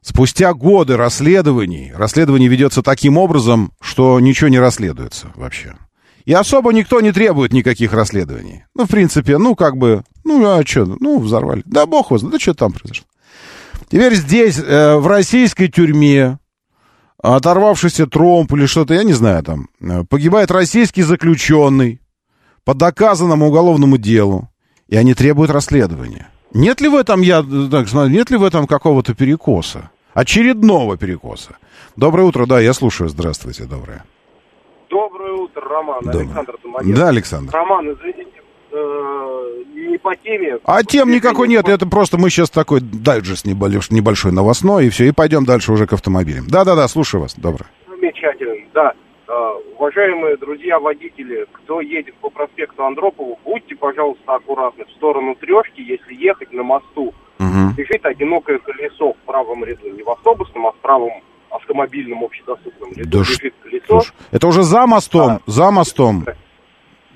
Спустя годы расследований ведется таким образом, что ничего не расследуется вообще. И особо никто не требует никаких расследований. Ну, в принципе, взорвали. Да бог его знает, да что там произошло. Теперь здесь, в российской тюрьме, оторвавшись от тромб или что-то, я не знаю, там, погибает российский заключенный по доказанному уголовному делу, и они требуют расследования. Нет ли в этом какого-то перекоса? Очередного перекоса. Доброе утро, да, я слушаю. Здравствуйте, доброе. Доброе утро, Роман. Доброе. Александр Домоген. Да, Александр. Роман, извините, не по теме. А тем никакой нет, это просто мы сейчас такой дайджест небольшой новостной, и все, и пойдем дальше уже к автомобилям. Да, слушаю вас, доброе. Замечательно, да. Уважаемые друзья водители, кто едет по проспекту Андропова, будьте, пожалуйста, аккуратны. В сторону трешки, если ехать на мосту, лежит одинокое колесо в правом ряду. Не в автобусном, а в правом автомобильном общедоступном ряду. Да лежит колесо. Это уже за мостом? Да. За мостом.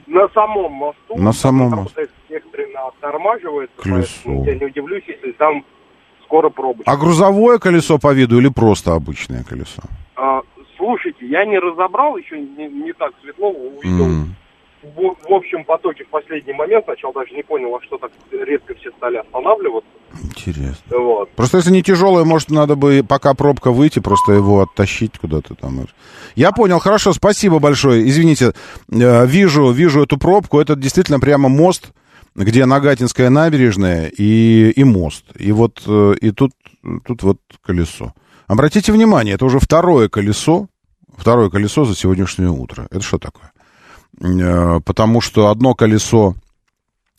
На самом мосту. На самом мосту. Экстренно оттормаживается. Колесо. Я не удивлюсь, если там скоро пробочка. А грузовое колесо по виду или просто обычное колесо? Слушайте, я не разобрал, еще не так светло увидел. В общем потоке в последний момент сначала даже не понял, а что так резко все стали останавливаться. Интересно. Вот. Просто если не тяжелое, может, надо бы, пока пробка выйти, просто его оттащить куда-то там. Я понял, хорошо, спасибо большое. Извините, вижу эту пробку, это действительно прямо мост, где Нагатинская набережная и мост. И вот и тут вот колесо. Обратите внимание, это уже второе колесо за сегодняшнее утро. Это что такое? Потому что одно колесо,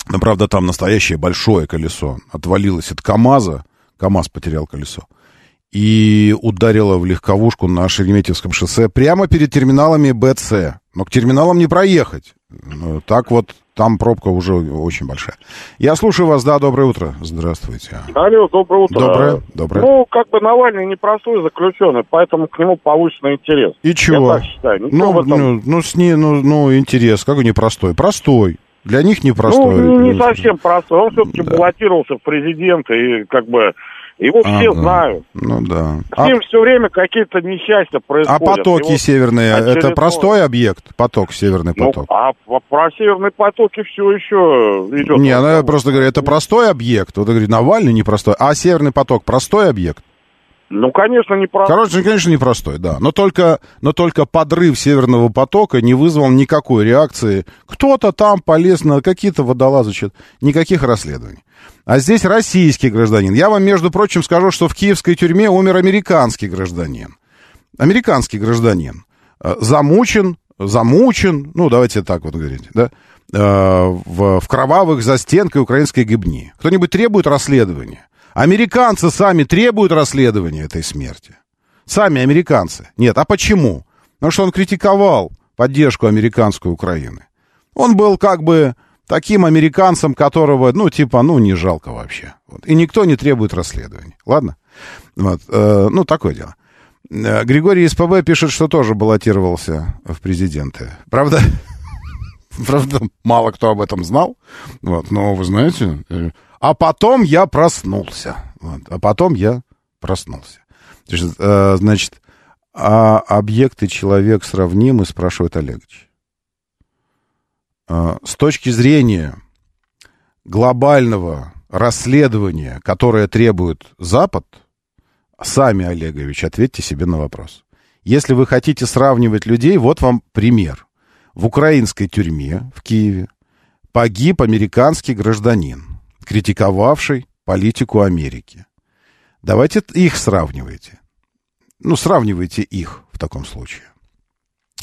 ну, правда, там настоящее большое колесо, отвалилось от КамАЗа, КамАЗ потерял колесо, и ударило в легковушку на Шереметьевском шоссе прямо перед терминалами БЦ. Но к терминалам не проехать. Так вот, там пробка уже очень большая. Я слушаю вас, да, доброе утро. Здравствуйте. Алло, доброе утро. Доброе. Ну, как бы Навальный непростой заключенный, поэтому к нему повышенный интерес. И чего? Я так считаю. Интерес какой непростой? Простой. Для них непростой. Ну, не совсем простой. Он все-таки баллотировался в президенты и как бы... Его все знают. Ну да. С ним все время какие-то несчастья происходят. А потоки северные, это простой объект? Северный поток. Про северные потоки все еще идет. Не, она просто говорит, это простой объект. Вот говорит, Навальный непростой. А северный поток простой объект? Ну, конечно, непростой. Конечно, непростой, да. Но только подрыв Северного потока не вызвал никакой реакции. Кто-то там полез на какие-то водолазы, никаких расследований. А здесь российский гражданин. Я вам, между прочим, скажу, что в киевской тюрьме умер американский гражданин. Американский гражданин. Замучен, ну, давайте так вот говорить, да, в кровавых застенках украинской гибни. Кто-нибудь требует расследования? Американцы сами требуют расследования этой смерти. Сами американцы. Нет, а почему? Потому что он критиковал поддержку американской Украины. Он был как бы таким американцем, которого, не жалко вообще. Вот. И никто не требует расследований. Ладно? Вот. Такое дело. Григорий из ПБ пишет, что тоже баллотировался в президенты. Правда, мало кто об этом знал. Вот. Но вы знаете... А потом я проснулся. Вот. Значит, а объект и человек сравнимы, спрашивает Олегович. С точки зрения глобального расследования, которое требует Запад, сами, Олегович, ответьте себе на вопрос. Если вы хотите сравнивать людей, вот вам пример. В украинской тюрьме в Киеве погиб американский гражданин, критиковавший политику Америки. Давайте их сравнивайте. Сравнивайте их в таком случае.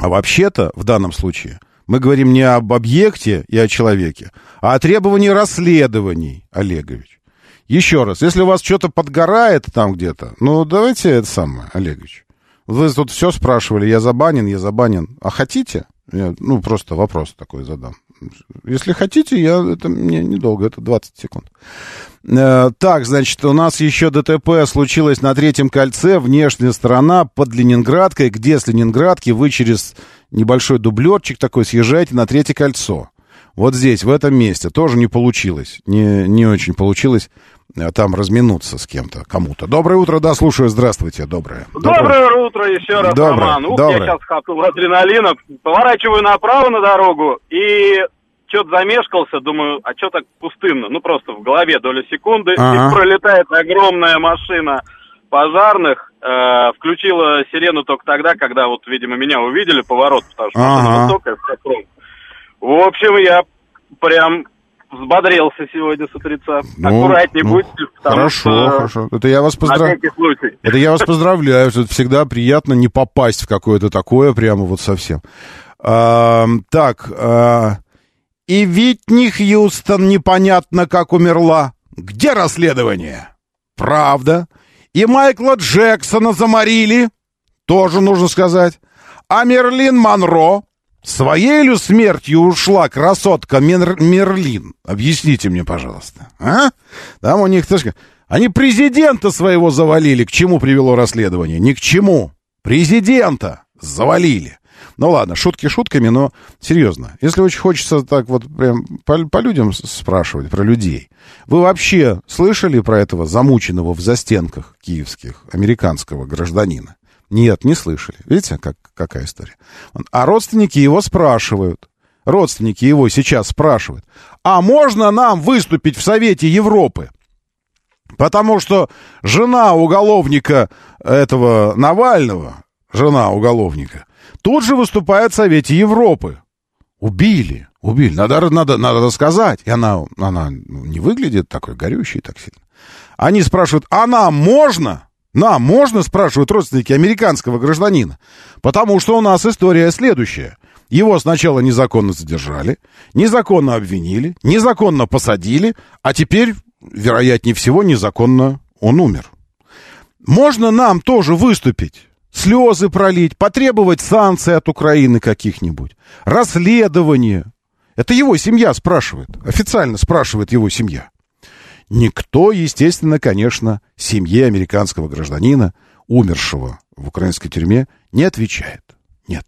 А вообще-то, в данном случае, мы говорим не об объекте и о человеке, а о требовании расследований, Олегович. Еще раз, если у вас что-то подгорает там где-то, давайте это самое, Олегович. Вы тут все спрашивали, я забанен. А хотите? Я, просто вопрос такой задам. Если хотите, это мне недолго, это 20 секунд. У нас еще ДТП случилось на Третьем кольце, внешняя сторона под Ленинградкой, где с Ленинградки вы через небольшой дублерчик такой съезжаете на Третье кольцо. Вот здесь, в этом месте, тоже не получилось, не очень получилось там разминуться с кем-то, кому-то. Доброе утро, да, слушаю, здравствуйте, доброе. Доброе утро еще раз, доброе. Роман. Я сейчас хапнул адреналина, поворачиваю направо на дорогу и что-то замешкался, думаю, а что так пустынно? Просто в голове доля секунды, и пролетает огромная машина пожарных, включила сирену только тогда, когда, видимо, меня увидели, поворот, потому что машина высокая, высокая. В общем, я прям взбодрился сегодня с утреца. Аккуратней будьте. Хорошо. Это я вас поздравляю. Это я вас поздравляю. Это всегда приятно не попасть в какое-то такое прямо совсем. И Витни Хьюстон непонятно как умерла. Где расследование? Правда. И Майкла Джексона заморили. Тоже нужно сказать. А Мерлин Монро... Своей ли смертью ушла красотка Мерлин? Объясните мне, пожалуйста. А? Там у них... Они президента своего завалили. К чему привело расследование? Ни к чему. Президента завалили. Ладно, шутки шутками, но серьезно. Если очень хочется так прям по людям спрашивать, про людей. Вы вообще слышали про этого замученного в застенках киевских американского гражданина? Нет, не слышали. Видите, какая история? А родственники его спрашивают. Родственники его сейчас спрашивают. А можно нам выступить в Совете Европы? Потому что жена уголовника этого Навального, тут же выступает в Совете Европы. Убили. Надо сказать. И она не выглядит такой горючей так сильно. Они спрашивают, а нам можно? Нам можно, спрашивают родственники американского гражданина, потому что у нас история следующая. Его сначала незаконно задержали, незаконно обвинили, незаконно посадили, а теперь, вероятнее всего, незаконно он умер. Можно нам тоже выступить, слезы пролить, потребовать санкций от Украины каких-нибудь, расследование. Это его семья спрашивает, официально спрашивает его семья. Никто, естественно, конечно, семье американского гражданина, умершего в украинской тюрьме, не отвечает. Нет.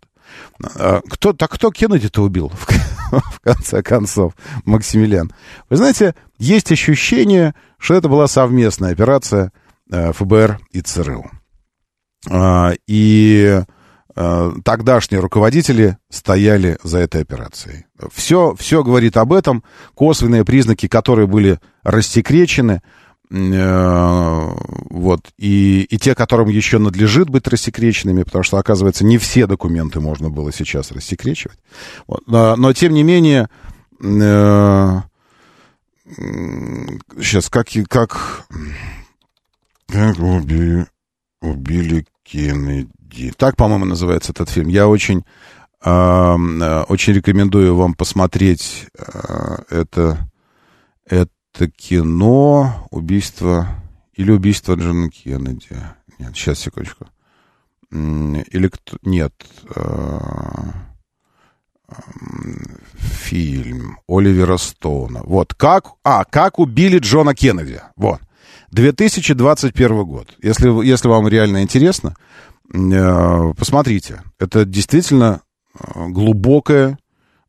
Кто Кеннеди-то убил, в конце концов, Максимилиан? Вы знаете, есть ощущение, что это была совместная операция ФБР и ЦРУ. И тогдашние руководители стояли за этой операцией. Все говорит об этом. Косвенные признаки, которые были рассекречены, Вот. И те, которым еще надлежит быть рассекреченными, потому что, оказывается, не все документы можно было сейчас рассекречивать. Вот. Но, тем не менее, сейчас, как убили Кеннеди. Так, по-моему, называется этот фильм. Я очень рекомендую вам посмотреть это кино «Убийство Джона Кеннеди». Нет, сейчас, секундочку. Или кто... Нет. Фильм Оливера Стоуна. Вот. Как убили Джона Кеннеди. Вот. 2021 год. Если вам реально интересно, посмотрите. Это действительно глубокое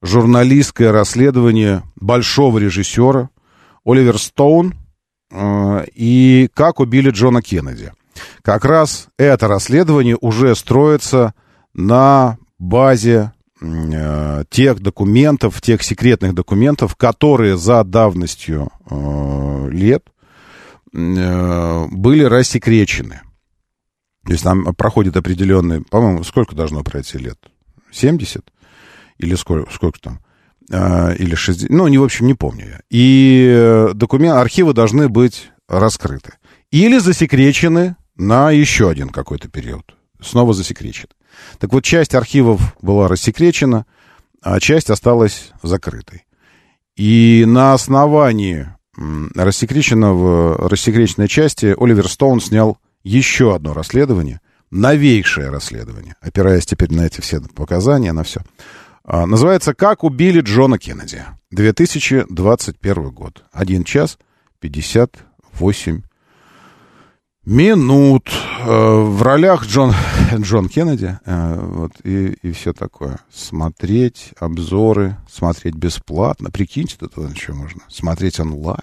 журналистское расследование большого режиссера Оливер Стоун и «Как убили Джона Кеннеди». Как раз это расследование уже строится на базе тех документов, тех секретных документов, которые за давностью лет были рассекречены. То есть там проходит определенный... По-моему, сколько должно пройти лет? 70? Или сколько там? Или 60, ну, в общем, не помню я. И архивы должны быть раскрыты. Или засекречены на еще один какой-то период. Снова засекречены. Так вот, часть архивов была рассекречена, а часть осталась закрытой. И на основании рассекреченной части Оливер Стоун снял еще одно расследование, новейшее расследование, опираясь теперь на эти все показания, на все. Называется «Как убили Джона Кеннеди». 2021 год. 1 час 58 минут. В ролях Джон Кеннеди. Вот, и все такое. Смотреть обзоры. Смотреть бесплатно. Прикиньте, тут еще можно. Смотреть онлайн.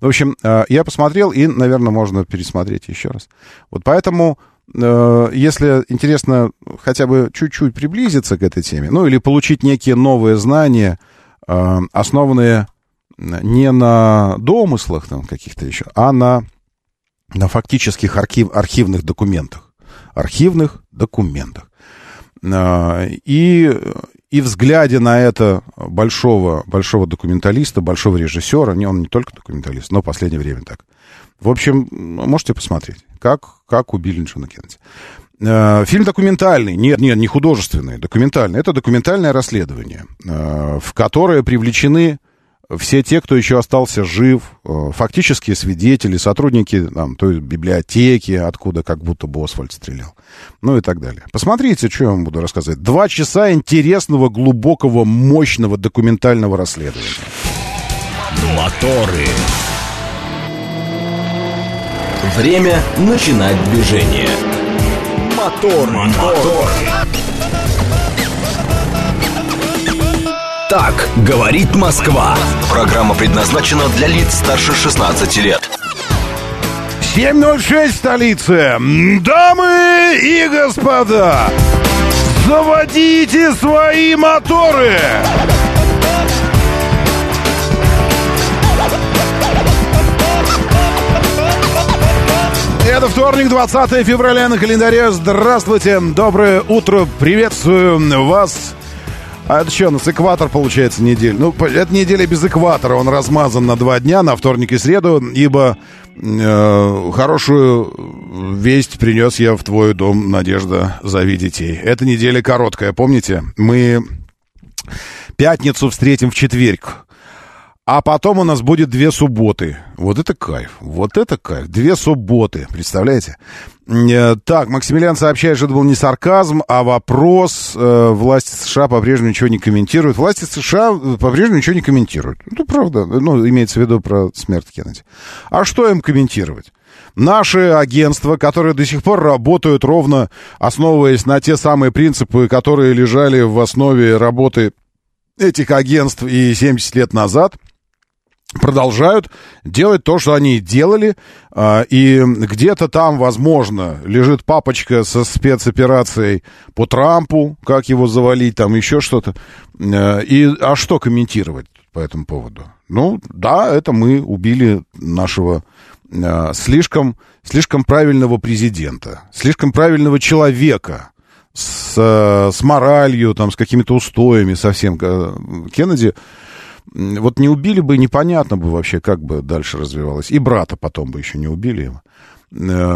В общем, я посмотрел, и, наверное, можно пересмотреть еще раз. Вот поэтому... Если интересно хотя бы чуть-чуть приблизиться к этой теме, ну или получить некие новые знания, основанные не на домыслах там каких-то еще, а на фактических архивных документах. Архивных документах. И взгляде на это большого документалиста, большого режиссера, он не только документалист, но в последнее время так. В общем, можете посмотреть, как убили Джона Кеннеди. Фильм документальный. Нет, не художественный, документальный. Это документальное расследование, в которое привлечены все те, кто еще остался жив, фактические свидетели, сотрудники там, той библиотеки, откуда как будто бы Освальд стрелял. Ну и так далее. Посмотрите, что я вам буду рассказывать. 2 часа интересного, глубокого, мощного документального расследования. Моторы. Время начинать движение. Мотор. Так говорит Москва. Программа предназначена для лиц старше 16 лет. 7:06 в столице. Дамы и господа, заводите свои моторы. Это вторник, 20 февраля на календаре. Здравствуйте, доброе утро, приветствую вас. А это что, у нас экватор получается неделя? Ну, это неделя без экватора, он размазан на 2 дня, на вторник и среду, ибо хорошую весть принес я в твой дом, Надежда, зови детей. Эта неделя короткая, помните? Мы пятницу встретим в четверг. А потом у нас будет 2 субботы. Вот это кайф. 2 субботы, представляете? Так, Максимилиан сообщает, что это был не сарказм, а вопрос. Власти США по-прежнему ничего не комментируют. Ну, правда. Ну, имеется в виду про смерть Кеннеди. А что им комментировать? Наши агентства, которые до сих пор работают ровно, основываясь на те самые принципы, которые лежали в основе работы этих агентств и 70 лет назад, продолжают делать то, что они делали, и где-то там, возможно, лежит папочка со спецоперацией по Трампу, как его завалить, там еще что-то. А что комментировать по этому поводу? Ну, да, это мы убили нашего слишком правильного президента, слишком правильного человека с моралью, там, с какими-то устоями совсем. Кеннеди вот не убили бы, непонятно бы вообще, как бы дальше развивалось. И брата потом бы еще не убили его.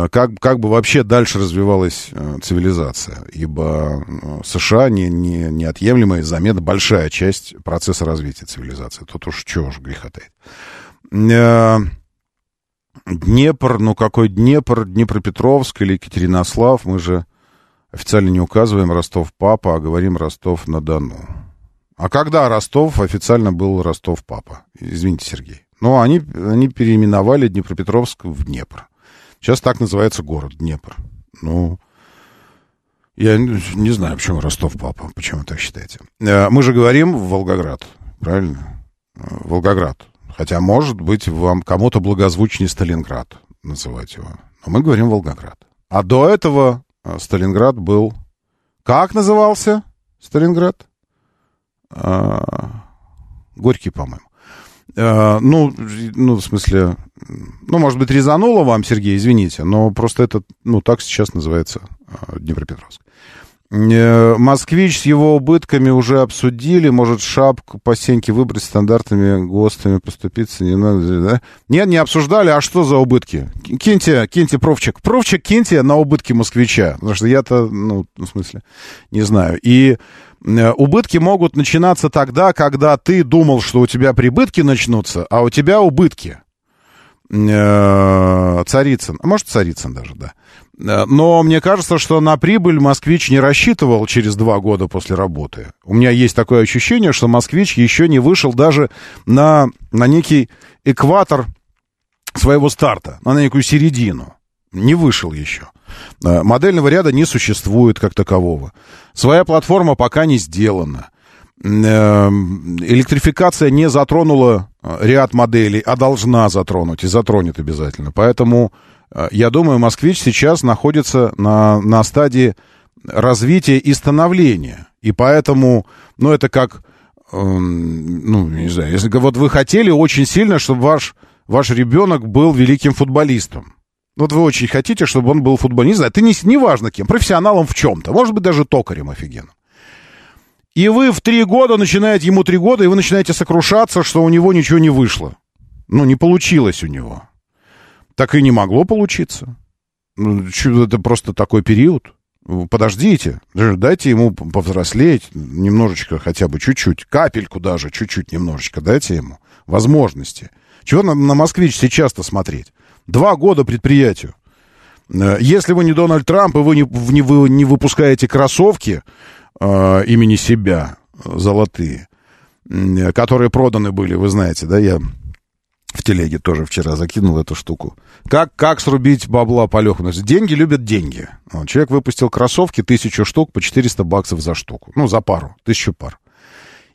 Как бы вообще дальше развивалась цивилизация, ибо США неотъемлемая замена, большая часть процесса развития цивилизации. Тут уж чего уж греха таить. Днепр, ну какой Днепр, Днепропетровск или Екатеринослав, мы же официально не указываем Ростов-Папа, а говорим Ростов-на-Дону. А когда Ростов официально был Ростов-Папа? Извините, Сергей. Но они переименовали Днепропетровск в Днепр. Сейчас так называется город Днепр. Ну, я не знаю, почему Ростов-Папа, почему вы так считаете. Мы же говорим Волгоград, правильно? Волгоград. Хотя, может быть, вам кому-то благозвучнее Сталинград называть его. Но мы говорим Волгоград. А до этого Сталинград был... Как назывался Сталинград? Горький, по-моему. Ну, в смысле... Ну, может быть, резануло вам, Сергей, извините, но просто это, ну, так сейчас называется Днепропетровск. Москвич с его убытками уже обсудили. Может, шапку по сеньке выбрать, стандартными ГОСТами поступиться не надо, да? Нет, не обсуждали, а что за убытки? Киньте профчик. Профчик киньте на убытки москвича, потому что я-то, ну, в смысле, не знаю. И убытки могут начинаться тогда, когда ты думал, что у тебя прибытки начнутся, а у тебя убытки. Царицын, а может, Царицын даже, да. Но мне кажется, что на прибыль москвич не рассчитывал через 2 года после работы. У меня есть такое ощущение, что москвич еще не вышел даже на некий экватор своего старта, на некую середину. Не вышел еще. Модельного ряда не существует как такового. Своя платформа пока не сделана. Электрификация не затронула ряд моделей, а должна затронуть и затронет обязательно. Поэтому, я думаю, москвич сейчас находится на стадии развития и становления. И поэтому, ну, это как, ну, не знаю, если вот вы хотели очень сильно, чтобы ваш ребенок был великим футболистом. Вот вы очень хотите, чтобы он был футболистом. Это не важно кем, профессионалом в чем-то. Может быть, даже токарем офигенным. И вы в 3 года, начинаете ему 3 года, и вы начинаете сокрушаться, что у него ничего не вышло. Ну, не получилось у него. Так и не могло получиться. Ну, это просто такой период. Подождите, дайте ему повзрослеть немножечко, хотя бы чуть-чуть, капельку даже, чуть-чуть немножечко дайте ему возможности. Чего на «Москвич» сейчас-то смотреть? 2 года предприятию. Если вы не Дональд Трамп, и вы не выпускаете кроссовки имени себя, золотые, которые проданы были, вы знаете, да, я в телеге тоже вчера закинул эту штуку. Как срубить бабла по лёгкому? Деньги любят деньги. Вот, человек выпустил кроссовки, 1000 штук по $400 за штуку, ну, за пару, 1000 пар.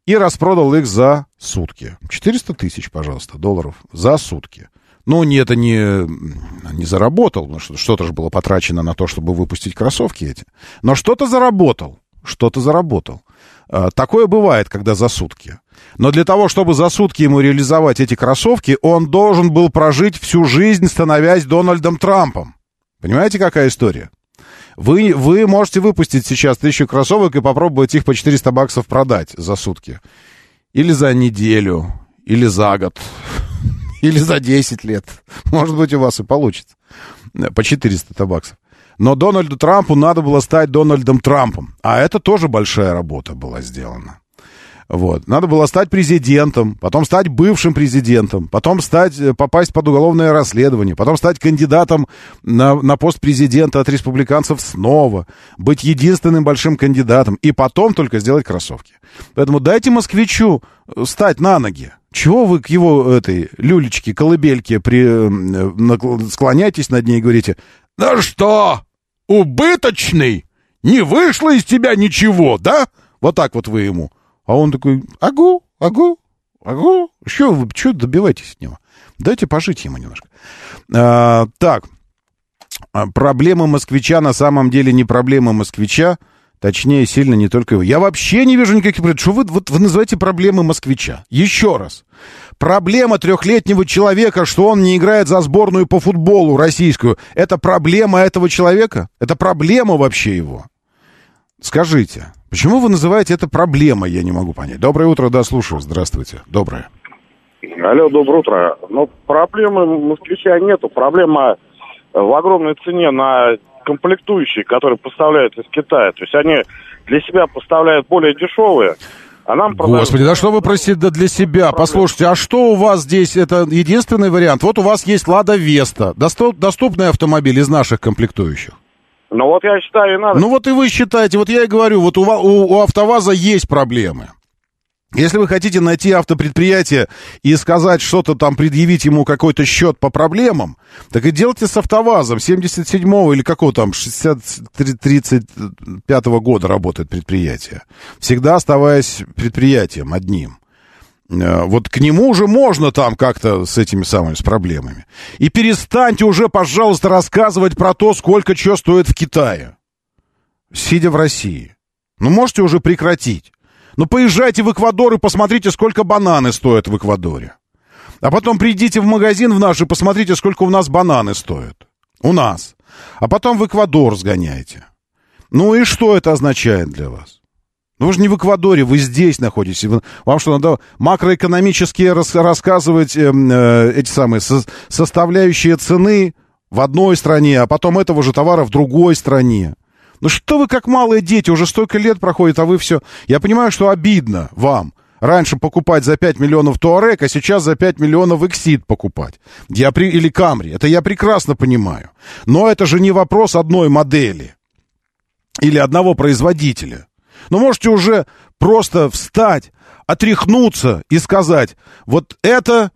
И распродал их за сутки. 400 тысяч, пожалуйста, долларов за сутки. Ну, это не заработал, потому что что-то же было потрачено на то, чтобы выпустить кроссовки эти. Но что-то заработал. Что-то заработал. Такое бывает, когда за сутки. Но для того, чтобы за сутки ему реализовать эти кроссовки, он должен был прожить всю жизнь, становясь Дональдом Трампом. Понимаете, какая история? Вы можете выпустить сейчас 1000 кроссовок и попробовать их по $400 продать за сутки. Или за неделю, или за год, или за 10 лет. Может быть, у вас и получится. По $400. Но Дональду Трампу надо было стать Дональдом Трампом. А это тоже большая работа была сделана. Вот. Надо было стать президентом, потом стать бывшим президентом, потом попасть под уголовное расследование, потом стать кандидатом на пост президента от республиканцев снова, быть единственным большим кандидатом, и потом только сделать кроссовки. Поэтому дайте москвичу встать на ноги. Чего вы к его этой люлечке, колыбельке склоняетесь над ней и говорите: «Да что, убыточный? Не вышло из тебя ничего, да?» Вот так вот вы ему. А он такой: агу. Что вы добиваетесь от него? Дайте пожить ему немножко. Так, проблемы москвича на самом деле не проблемы москвича. Точнее, сильно не только его. Я вообще не вижу никаких проблем. Что вы называете проблемы москвича? Еще раз. Проблема трехлетнего человека, что он не играет за сборную по футболу российскую, это проблема этого человека? Это проблема вообще его? Скажите, почему вы называете это проблемой, я не могу понять. Доброе утро, да, слушаю. Здравствуйте. Доброе. Алло, доброе утро. Ну, проблемы москвича нету. Проблема в огромной цене на комплектующие, которые поставляют из Китая. То есть они для себя поставляют более дешевые, а нам продают... Господи, да что вы просите да для себя? Проблема. Послушайте, а что у вас здесь? Это единственный вариант. Вот у вас есть «Лада Веста». Доступный автомобиль из наших комплектующих? Ну вот я считаю, и надо. Ну вот и вы считаете, вот я и говорю, вот у «АвтоВАЗа» есть проблемы. Если вы хотите найти автопредприятие и сказать что-то там, предъявить ему какой-то счет по проблемам, так и делайте с «АвтоВАЗом». 77-го или какого там, 35-го года работает предприятие. Всегда оставаясь предприятием одним. Вот к нему уже можно там как-то с этими самыми, с проблемами. И перестаньте уже, пожалуйста, рассказывать про то, сколько чего стоит в Китае, сидя в России. Ну, можете уже прекратить. Ну, поезжайте в Эквадор и посмотрите, сколько бананы стоят в Эквадоре. А потом придите в магазин в наш и посмотрите, сколько у нас бананы стоят. У нас. А потом в Эквадор сгоняйте. Ну и что это означает для вас? Ну, вы же не в Эквадоре, вы здесь находитесь. Вам что, надо макроэкономические рассказывать эти самые составляющие цены в одной стране, а потом этого же товара в другой стране? Ну что вы как малые дети, уже столько лет проходит, а вы все... Я понимаю, что обидно вам раньше покупать за 5 миллионов Туарек, а сейчас за 5 миллионов Эксид покупать. Или Камри. Это я прекрасно понимаю. Но это же не вопрос одной модели или одного производителя. Но можете уже просто встать, отряхнуться и сказать, вот это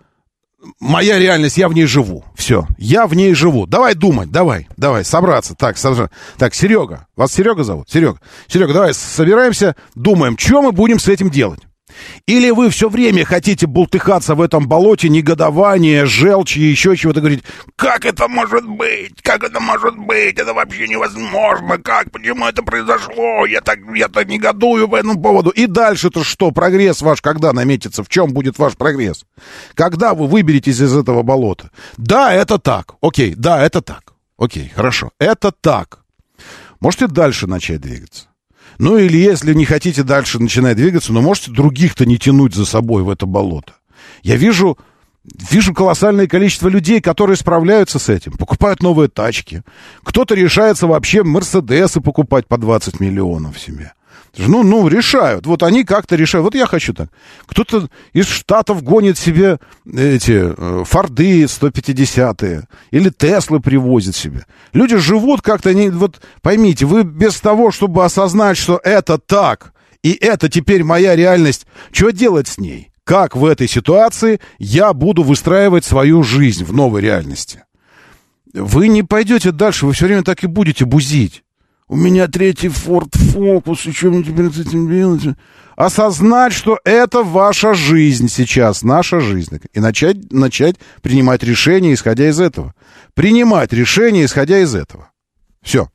моя реальность, я в ней живу. Все, я в ней живу. Давай думать, давай, собраться. Так, Серега, вас Серега зовут? Серега, давай собираемся, думаем, что мы будем с этим делать. Или вы все время хотите бултыхаться в этом болоте негодования, желчи и еще чего-то, говорить, как это может быть, это вообще невозможно, как, почему это произошло, я так негодую по этому поводу. И дальше-то что, прогресс ваш когда наметится, в чем будет ваш прогресс? Когда вы выберетесь из этого болота? Да, это так, окей, хорошо, это так. Можете дальше начать двигаться. Ну, или если не хотите дальше начинать двигаться, но можете других-то не тянуть за собой в это болото. Я вижу колоссальное количество людей, которые справляются с этим, покупают новые тачки. Кто-то решается вообще «Мерседесы» покупать по 20 миллионов себе. Ну, решают. Вот они как-то решают. Вот я хочу так. Кто-то из Штатов гонит себе эти Форды 150-е или Теслы привозит себе. Люди живут как-то... Вот поймите, вы без того, чтобы осознать, что это так, и это теперь моя реальность, что делать с ней? Как в этой ситуации я буду выстраивать свою жизнь в новой реальности? Вы не пойдете дальше, вы все время так и будете бузить. У меня третий Ford Focus, и что мне теперь с этим делать? Осознать, что это ваша жизнь сейчас, наша жизнь. И начать принимать решения, исходя из этого. Все.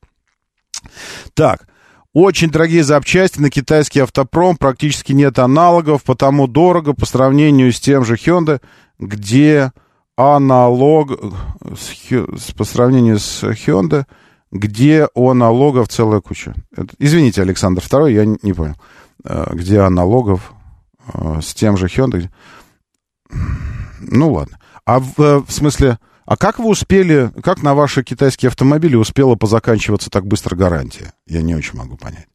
Так. Очень дорогие запчасти на китайский автопром. Практически нет аналогов, потому дорого по сравнению с тем же Hyundai, где аналог... По сравнению с Hyundai... Где о налогов целая куча. Извините, Александр II, я не понял. Где о налогов с тем же Hyundai? Ну, ладно. А в смысле, а как вы успели, как на ваши китайские автомобили успела позаканчиваться так быстро гарантия? Я не очень могу понять.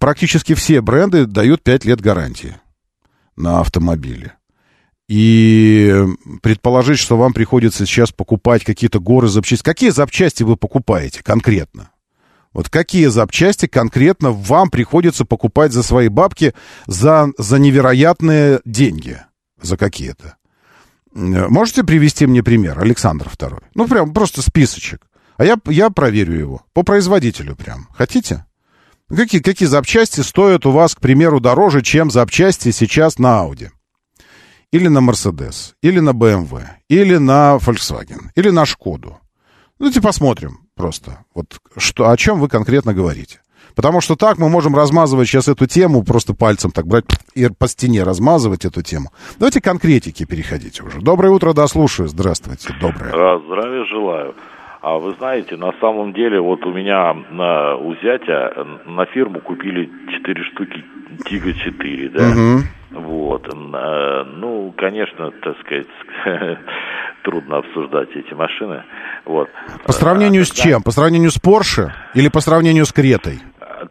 Практически все бренды дают 5 лет гарантии на автомобили. И предположить, что вам приходится сейчас покупать какие-то горы запчасти. Какие запчасти вы покупаете конкретно? Вот какие запчасти конкретно вам приходится покупать за свои бабки за невероятные деньги? За какие-то. Можете привести мне пример, Александр II? Ну, прям просто списочек. А я проверю его. По производителю прям. Хотите? Какие запчасти стоят у вас, к примеру, дороже, чем запчасти сейчас на Audi? Или на Mercedes, или на BMW, или на Volkswagen, или на Шкоду. Давайте посмотрим просто, вот, о чем вы конкретно говорите. Потому что так мы можем размазывать сейчас эту тему, просто пальцем так брать и по стене размазывать эту тему. Давайте к конкретике переходите уже. Доброе утро, дослушаю. Здравствуйте, доброе. Здравия желаю. А вы знаете, на самом деле, вот у меня у зятя на фирму купили 4 штуки Тига-4, да? Угу. Вот. Ну, конечно, так сказать, трудно обсуждать эти машины. Вот. По сравнению с чем? По сравнению с Porsche или по сравнению с Кретой?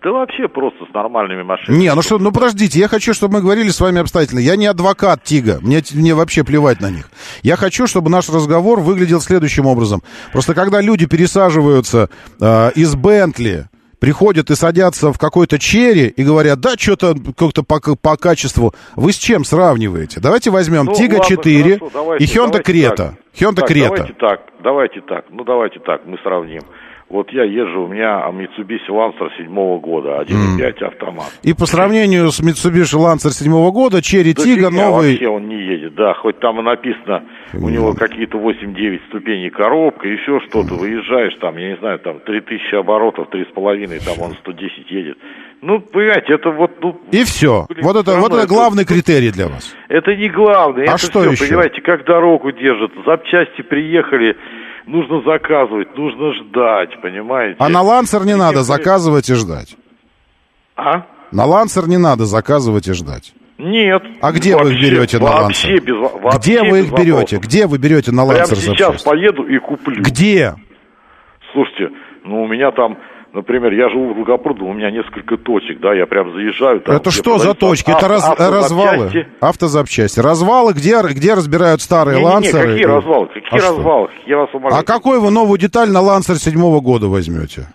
Да вообще просто с нормальными машинами. Не, ну что, ну подождите, я хочу, чтобы мы говорили с вами обстоятельно. Я не адвокат Тига, мне вообще плевать на них. Я хочу, чтобы наш разговор выглядел следующим образом. Просто когда люди пересаживаются из Бентли, приходят и садятся в какой-то черри и говорят, да, что-то как-то по качеству. Вы с чем сравниваете? Давайте возьмем Тига 4 и Hyundai Крета. Давайте так, мы сравним. Вот я езжу, у меня Mitsubishi Lancer 7-го года, 1.5 автомат. И по сравнению с Mitsubishi Lancer 7-го года, Cherry Tiggo новый... вообще он не едет, да, хоть там и написано, у него какие-то 8-9 ступеней коробка, еще что-то, выезжаешь там, я не знаю, там 3000 оборотов, 3,5, там он 110 едет. Ну, понимаете, это вот... Ну, и все. Блин, вот это главный критерий для вас. Это не главный. А это что все, еще? Понимаете, как дорогу держат, запчасти приехали... Нужно заказывать, нужно ждать, понимаете? А на «Лансер» не надо заказывать и ждать? А? На «Лансер» не надо заказывать и ждать? Нет. А где вообще, вы их берете на «Лансер»? Где вы их берете? Где вы берете на «Лансер» запчасти? Прямо сейчас поеду и куплю. Где? Слушайте, ну у меня там... Например, я живу в Долгопруду, у меня несколько точек, да, я прям заезжаю. Там, это что за точки? Это развалы, автозапчасти. Развалы, где разбирают старые лансеры? Какие развалы? Какие развалы? Я вас умоляю. А какой вы новую деталь на лансер 7-го года возьмете?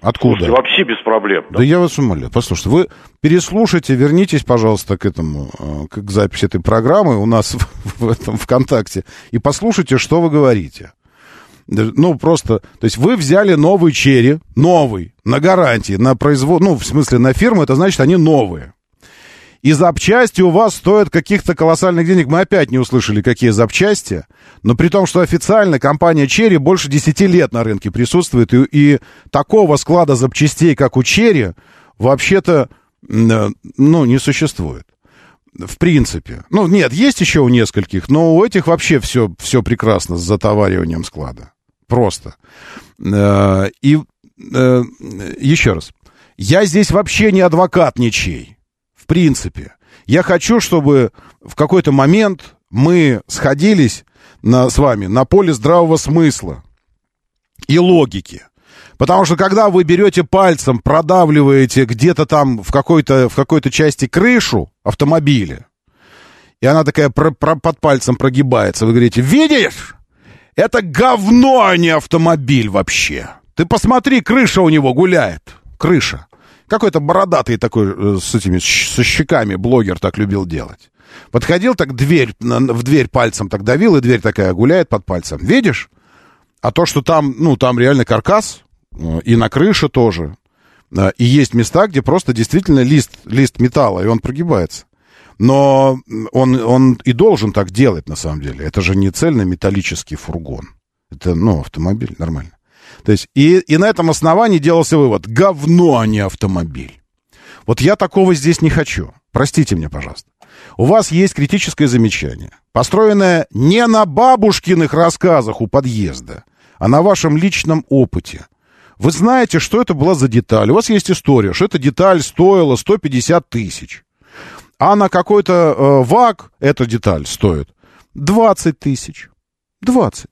Откуда? Слушайте, вообще без проблем. Да я вас умоляю. Послушайте, вы переслушайте, вернитесь, пожалуйста, к этому, к записи этой программы у нас в этом ВКонтакте и послушайте, что вы говорите. Ну, просто, то есть вы взяли новый черри, новый, на гарантии, на производ, ну, в смысле, на фирму, это значит, они новые. И запчасти у вас стоят каких-то колоссальных денег. Мы опять не услышали, какие запчасти, но при том, что официально компания черри больше 10 лет на рынке присутствует, и такого склада запчастей, как у черри, вообще-то, ну, не существует. В принципе. Ну, нет, есть еще у нескольких, но у этих вообще все прекрасно с затовариванием склада. Просто. И еще раз. Я здесь вообще не адвокат ничей. В принципе. Я хочу, чтобы в какой-то момент мы сходились с вами на поле здравого смысла и логики. Потому что, когда вы берете пальцем, продавливаете где-то там в какой-то части крышу автомобиля, и она такая под пальцем прогибается, вы говорите, видишь, это говно, а не автомобиль вообще. Ты посмотри, крыша у него гуляет. Крыша. Какой-то бородатый такой со щеками блогер так любил делать. Подходил так, в дверь пальцем так давил, и дверь такая гуляет под пальцем. Видишь? А то, что там, ну, там реально каркас, и на крыше тоже, и есть места, где просто действительно лист металла, и он прогибается. Но он и должен так делать, на самом деле. Это же не цельнометаллический фургон. Это, ну, автомобиль, нормально. То есть, и на этом основании делался вывод. Говно, а не автомобиль. Вот я такого здесь не хочу. Простите меня, пожалуйста. У вас есть критическое замечание, построенное не на бабушкиных рассказах у подъезда, а на вашем личном опыте. Вы знаете, что это была за деталь. У вас есть история, что эта деталь стоила 150 тысяч. А на какой-то ВАК эта деталь стоит 20 тысяч. 20.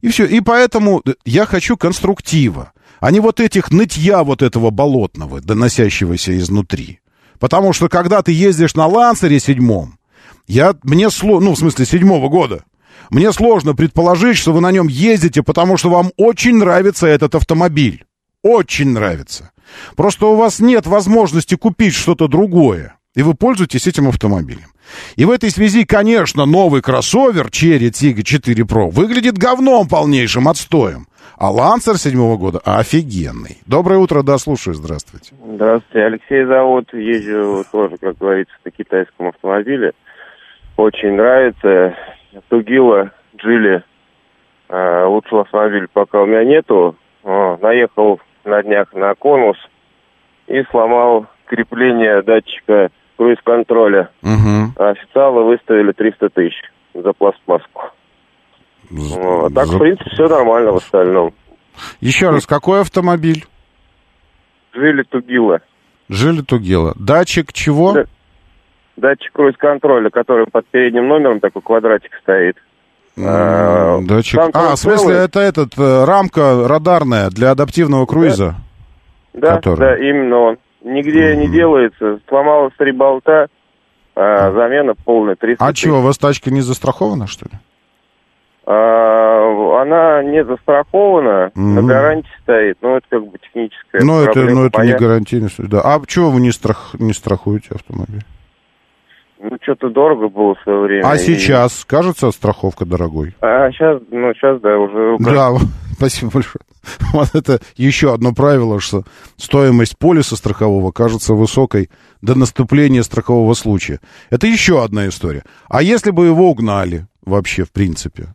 И все. И поэтому я хочу конструктива, а не вот этих нытья вот этого болотного, доносящегося изнутри. Потому что, когда ты ездишь на «Лансере» седьмом, ну, в смысле, 7-го года, мне сложно предположить, что вы на нем ездите, потому что вам очень нравится этот автомобиль. Очень нравится. Просто у вас нет возможности купить что-то другое, и вы пользуетесь этим автомобилем. И в этой связи, конечно, новый кроссовер Cherry Tiggo 4 Pro выглядит говном полнейшим, отстоем. А «Лансер» 7-го года офигенный. Доброе утро, да, слушаю, здравствуйте. Здравствуйте, Алексей зовут. Езжу тоже, как говорится, на китайском автомобиле. Очень нравится. Тугила, Джили, лучший автомобиль пока у меня нету. Наехал на днях на конус. и сломал крепление датчика круиз-контроля. Угу. А официалы выставили 300 тысяч за пластмасску. Ну, а так, в принципе, все нормально в остальном. Еще раз, какой автомобиль? Жили-Тугила. Жили-Тугила. Датчик чего? Датчик круиз-контроля, который под передним номером такой квадратик стоит. Датчик. В смысле, это рамка радарная для адаптивного круиза? Да, да, именно он. Нигде не делается. Сломалось 3 болта, замена полная. 300 тысяч. Чего, у вас тачка не застрахована, что ли? Она не застрахована, на гарантии стоит, но это как бы техническая проблема. Это, это не гарантийная, да. А чего вы не страхуете автомобиль? Что-то дорого было в свое время. Сейчас, кажется, страховка дорогой? Сейчас, да, уже... Да, спасибо большое. Вот это еще одно правило, что стоимость полиса страхового кажется высокой до наступления страхового случая. Это еще одна история. А если бы его угнали вообще, в принципе?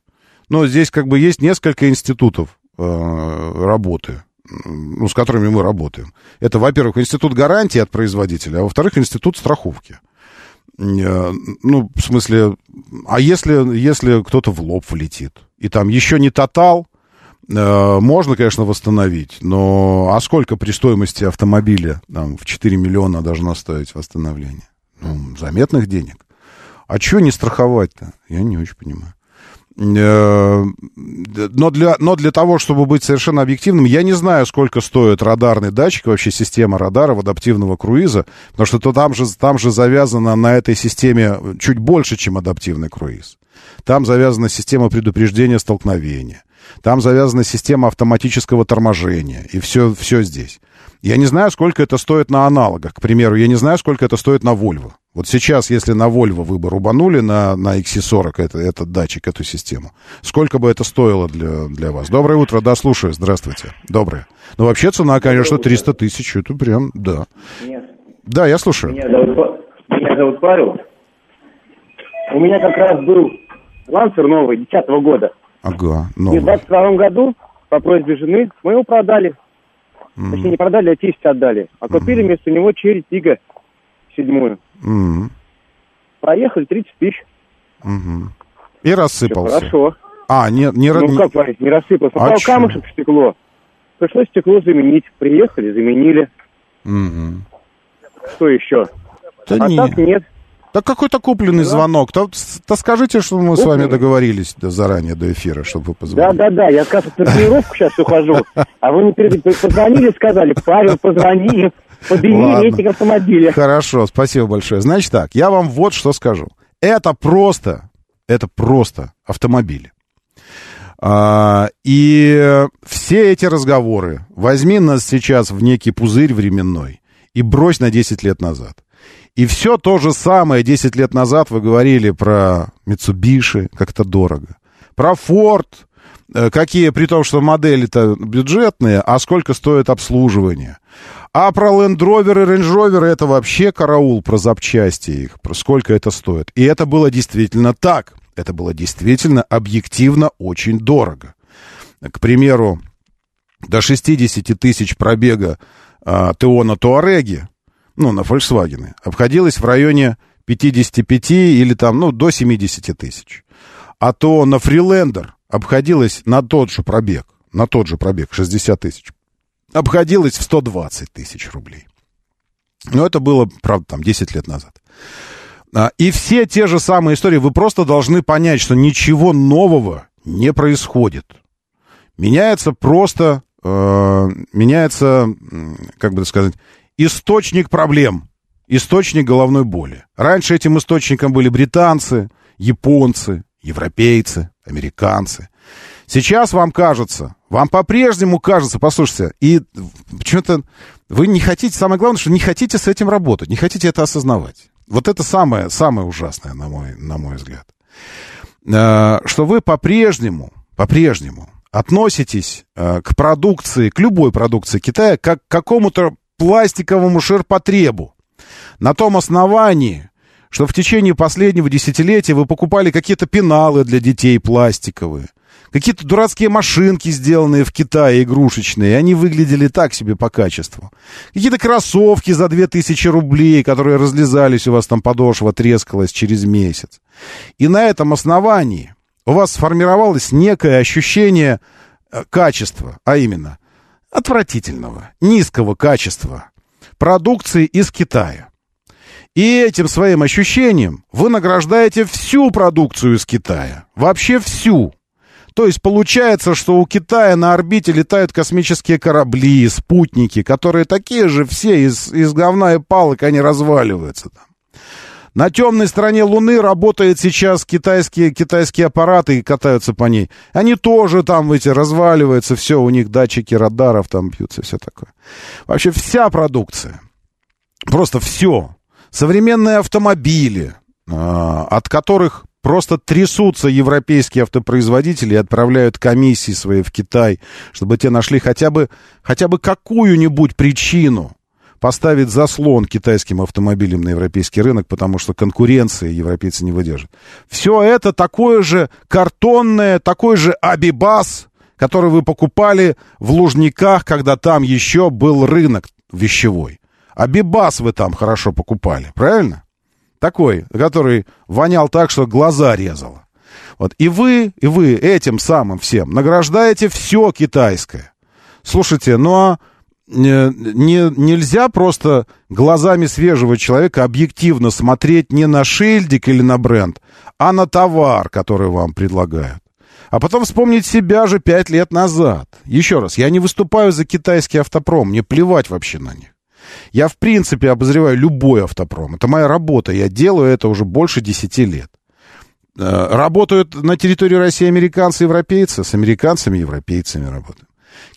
Здесь как бы есть несколько институтов работы, с которыми мы работаем. Это, во-первых, институт гарантии от производителя, а во-вторых, институт страховки. В смысле, а если кто-то в лоб влетит, и там еще не тотал, можно, конечно, восстановить, но а сколько при стоимости автомобиля там, в 4 миллиона должно стоить восстановление? Заметных денег. А чего не страховать-то? Я не очень понимаю. Но для того, чтобы быть совершенно объективным, я не знаю, сколько стоит радарный датчик, вообще система радаров адаптивного круиза, потому что там же завязано на этой системе чуть больше, чем адаптивный круиз. Там завязана система предупреждения столкновения, там завязана система автоматического торможения, и все здесь. Я не знаю, сколько это стоит на аналогах. К примеру, я не знаю, сколько это стоит на Volvo. Сейчас, если на Volvo вы бы рубанули на XC40 этот датчик, эту систему, сколько бы это стоило для вас? Доброе утро, да, слушаю, здравствуйте. Доброе. Вообще цена, конечно, 300 тысяч, это прям, да. Нет. Да, я слушаю. Меня зовут Павел. У меня как раз был лансер новый, 10-го года. Ага, новый. И в 22-м году по просьбе жены мы его продали. Точнее, не продали, а честь отдали. А купили вместо него через Иго 7-ю. Проехали 30 тысяч. И рассыпался. Все хорошо. Не рассыпался. Попал камушек в стекло. Пришлось стекло заменить. Приехали, заменили. Что еще? Так нет. Да какой-то купленный звонок. То скажите, что мы с вами договорились заранее до эфира, чтобы вы позвонили. Да. Я, скажу, на тренировку сейчас ухожу. А вы мне позвонили, сказали, Павел, позвони, подними рейтинг автомобиля. Хорошо, спасибо большое. Значит так, я вам вот что скажу. Это просто автомобили. И все эти разговоры возьми нас сейчас в некий пузырь временной и брось на 10 лет назад. И все то же самое 10 лет назад вы говорили про Mitsubishi, как это дорого, про Ford, при том, что модели-то бюджетные, а сколько стоит обслуживание. А про Land Rover и Range Rover это вообще караул, про запчасти их, про сколько это стоит. И это было действительно так, это было действительно объективно очень дорого. К примеру, до 60 тысяч пробега Теона Туареги, на Volkswagen, обходилось в районе 55 или там, до 70 тысяч. А то на Freelander обходилось на тот же пробег, 60 тысяч, обходилось в 120 тысяч рублей. Это было, правда, там 10 лет назад. И все те же самые истории. Вы просто должны понять, что ничего нового не происходит. Меняется, как бы сказать... источник проблем, источник головной боли. Раньше этим источником были британцы, японцы, европейцы, американцы. Сейчас вам по-прежнему кажется, послушайте, и почему-то вы не хотите, самое главное, что не хотите с этим работать, не хотите это осознавать. Это самое ужасное, на мой взгляд. Что вы по-прежнему относитесь к продукции, к любой продукции Китая, как к какому-то пластиковому ширпотребу. На том основании, что в течение последнего десятилетия вы покупали какие-то пеналы для детей пластиковые, Какие-то дурацкие машинки, сделанные в Китае, игрушечные, они выглядели так себе по качеству. Какие-то кроссовки за 2000 рублей, которые разлезались, у вас там подошва трескалась через месяц. И на этом основании у вас сформировалось некое ощущение качества, а именно отвратительного, низкого качества продукции из Китая. И этим своим ощущением вы награждаете всю продукцию из Китая. Вообще всю. То есть получается, что у Китая на орбите летают космические корабли, спутники, которые такие же все, из говна и палок, они разваливаются там. На темной стороне Луны работают сейчас китайские аппараты и катаются по ней. Они тоже там эти разваливаются, все, у них датчики радаров там бьются, все такое. Вообще вся продукция, просто все. Современные автомобили, от которых просто трясутся европейские автопроизводители и отправляют комиссии свои в Китай, чтобы те нашли хотя бы какую-нибудь причину поставить заслон китайским автомобилям на европейский рынок, потому что конкуренции европейцы не выдержат. Все это такое же картонное, такой же абибас, который вы покупали в Лужниках, когда там еще был рынок вещевой. Абибас вы там хорошо покупали, правильно? Такой, который вонял так, что глаза резало. Вот. И вы этим самым всем награждаете все китайское. Слушайте, ну а нельзя просто глазами свежего человека объективно смотреть не на шильдик или на бренд, а на товар, который вам предлагают. А потом вспомнить себя же 5 лет назад. Еще раз, я не выступаю за китайский автопром, мне плевать вообще на них. Я, в принципе, обозреваю любой автопром. Это моя работа, я делаю это уже больше 10 лет. Работают на территории России американцы и европейцы, с американцами и европейцами работают.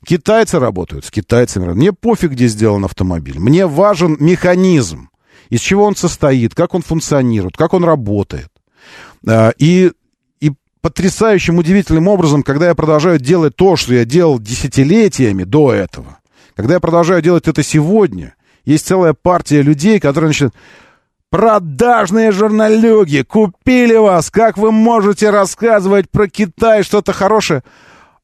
Китайцы работают с китайцами. Мне пофиг, где сделан автомобиль. Мне важен механизм, из чего он состоит, как он функционирует, как он работает. И потрясающим, удивительным образом, когда я продолжаю делать то, что я делал десятилетиями до этого, когда я продолжаю делать это сегодня, есть целая партия людей, которые начинают: продажные журналюги, купили вас, как вы можете рассказывать про Китай что-то хорошее?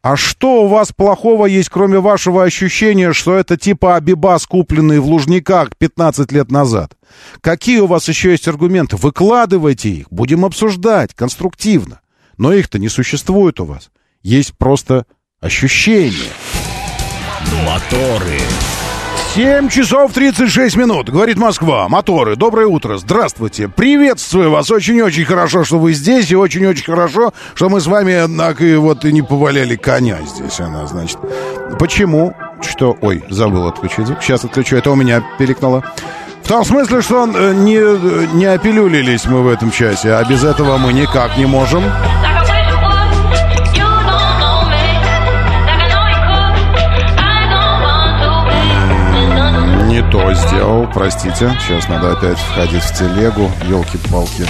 А что у вас плохого есть, кроме вашего ощущения, что это типа абибас, купленный в Лужниках 15 лет назад? Какие у вас еще есть аргументы? Выкладывайте их, будем обсуждать конструктивно. Но их-то не существует у вас. Есть просто ощущение. Моторы. 7 часов 36 минут. Говорит Москва. Моторы. Доброе утро. Здравствуйте. Приветствую вас. Очень-очень хорошо, что вы здесь. И очень-очень хорошо, что мы с вами, однако, и не поваляли коня здесь. Она, значит. Почему? Что? Ой, забыл отключить звук. Сейчас отключу. Это у меня пиликнуло. В том смысле, что не опилюлились мы в этом часе. А без этого мы никак не можем. Не то сделал, простите. Сейчас надо опять входить в телегу. Ёлки-палки.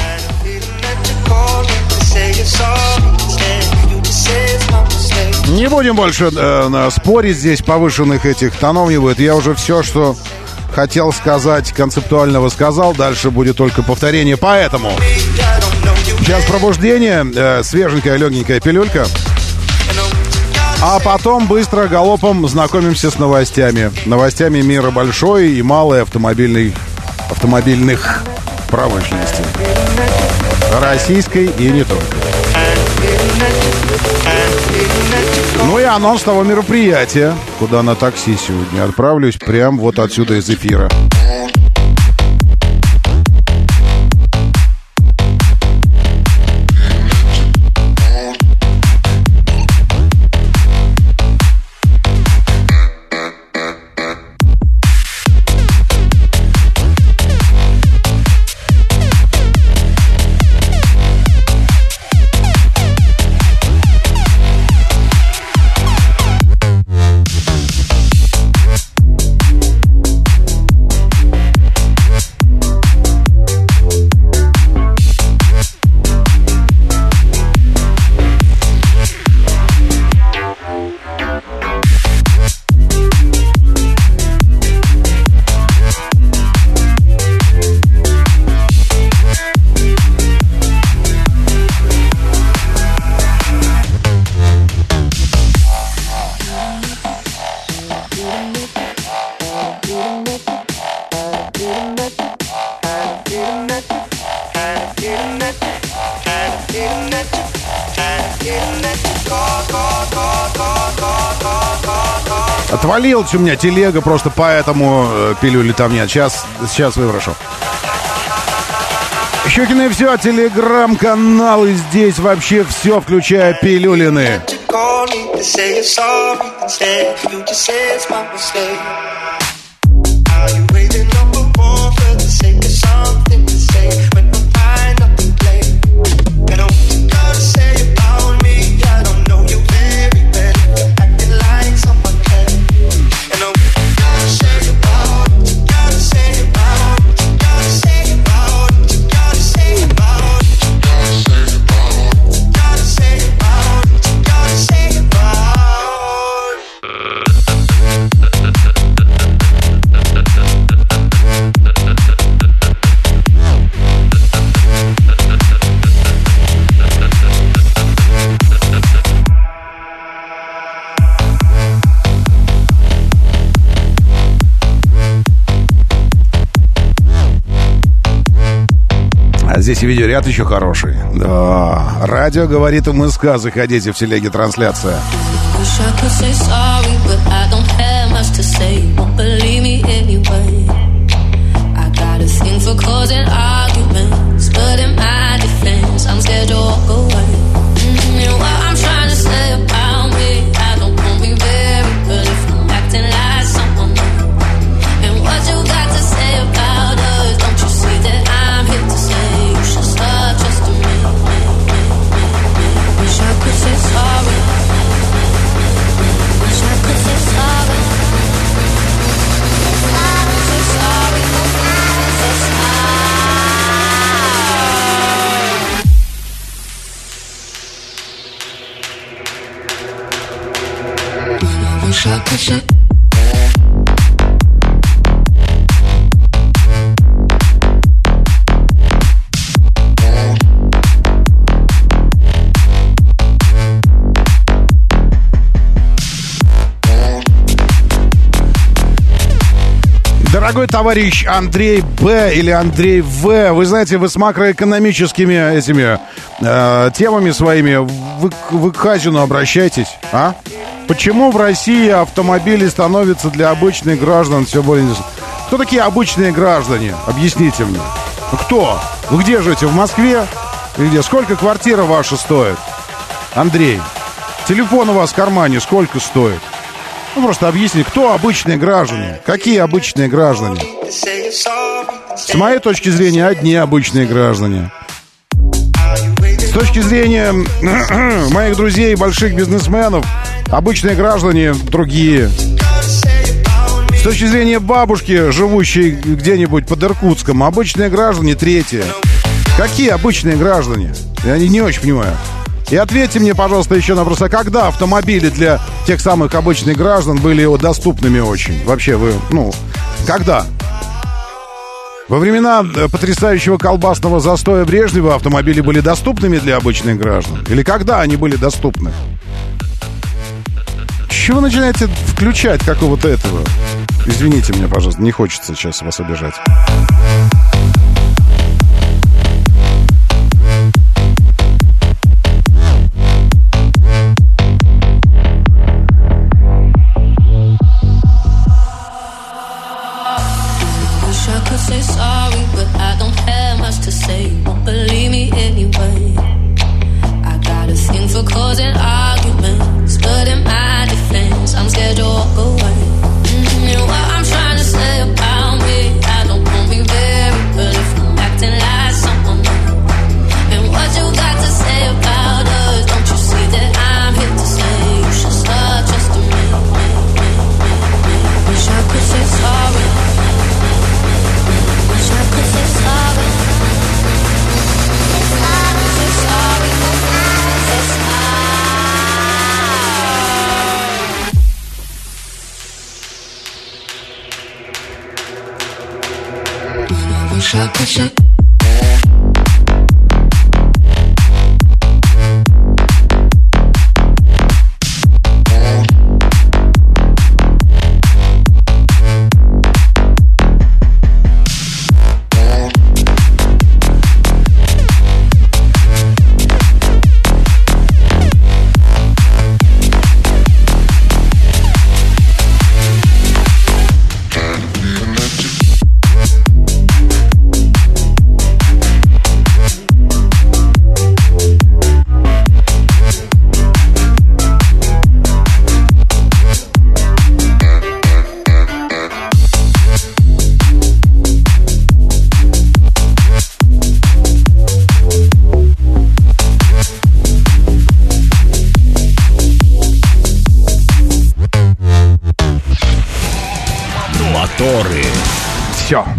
Не будем больше спорить здесь, повышенных этих тонов не будет. Я уже все, что хотел сказать, концептуального сказал. Дальше будет только повторение. Поэтому сейчас пробуждение, свеженькая, легенькая пилюлька. А потом быстро галопом знакомимся с новостями. Новостями мира большой и малой автомобильных промышленностей. Российской и не только. Ну и анонс того мероприятия, куда на такси сегодня отправлюсь, прям вот отсюда из эфира. Отвалилась у меня телега, просто поэтому пилюли там нет. Сейчас выброшу. Щукин и все, телеграм-канал, и здесь вообще все, включая пилюлины. Здесь видеоряд еще хороший. Да. Радио говорит МСК. Заходите, в телеге трансляция. Дорогой товарищ Андрей Б. или Андрей В., вы знаете, вы с макроэкономическими этими темами своими вы к Хазину обращайтесь, а? Почему в России автомобили становятся для обычных граждан все более... Кто такие обычные граждане? Объясните мне. Кто? Вы где живете? В Москве? Или где? Сколько квартира ваша стоит? Андрей, телефон у вас в кармане сколько стоит? Ну, просто объясни, кто обычные граждане? Какие обычные граждане? С моей точки зрения, одни обычные граждане. С точки зрения моих друзей, больших бизнесменов, обычные граждане другие. С точки зрения бабушки, живущей где-нибудь под Иркутском, обычные граждане третьи. Какие обычные граждане? Я не очень понимаю. И ответьте мне, пожалуйста, еще на вопрос, а когда автомобили для тех самых обычных граждан были доступными очень? Вообще вы, когда? Во времена потрясающего колбасного застоя Брежнева автомобили были доступными для обычных граждан? Или когда они были доступны? Чего вы начинаете включать какого-то этого? Извините меня, пожалуйста, не хочется сейчас вас обижать.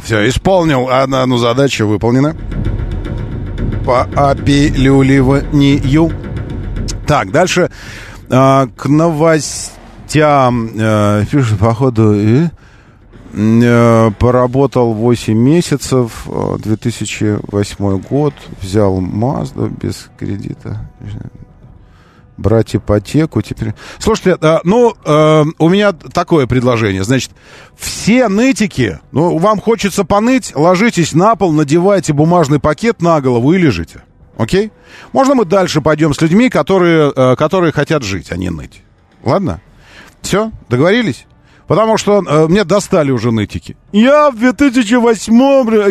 Все, исполнил. Одну задачу выполнена. По опилюливанию. Так, дальше к новостям. Пишет, походу, поработал 8 месяцев, 2008 год, взял Мазду без кредита. Брать ипотеку теперь. Слушайте, у меня такое предложение. Значит, все нытики, вам хочется поныть, ложитесь на пол, надевайте бумажный пакет на голову и лежите. Окей? Можно мы дальше пойдем с людьми, которые хотят жить, а не ныть? Ладно? Все? Договорились? Потому что мне достали уже нытики. Я в 2008-м...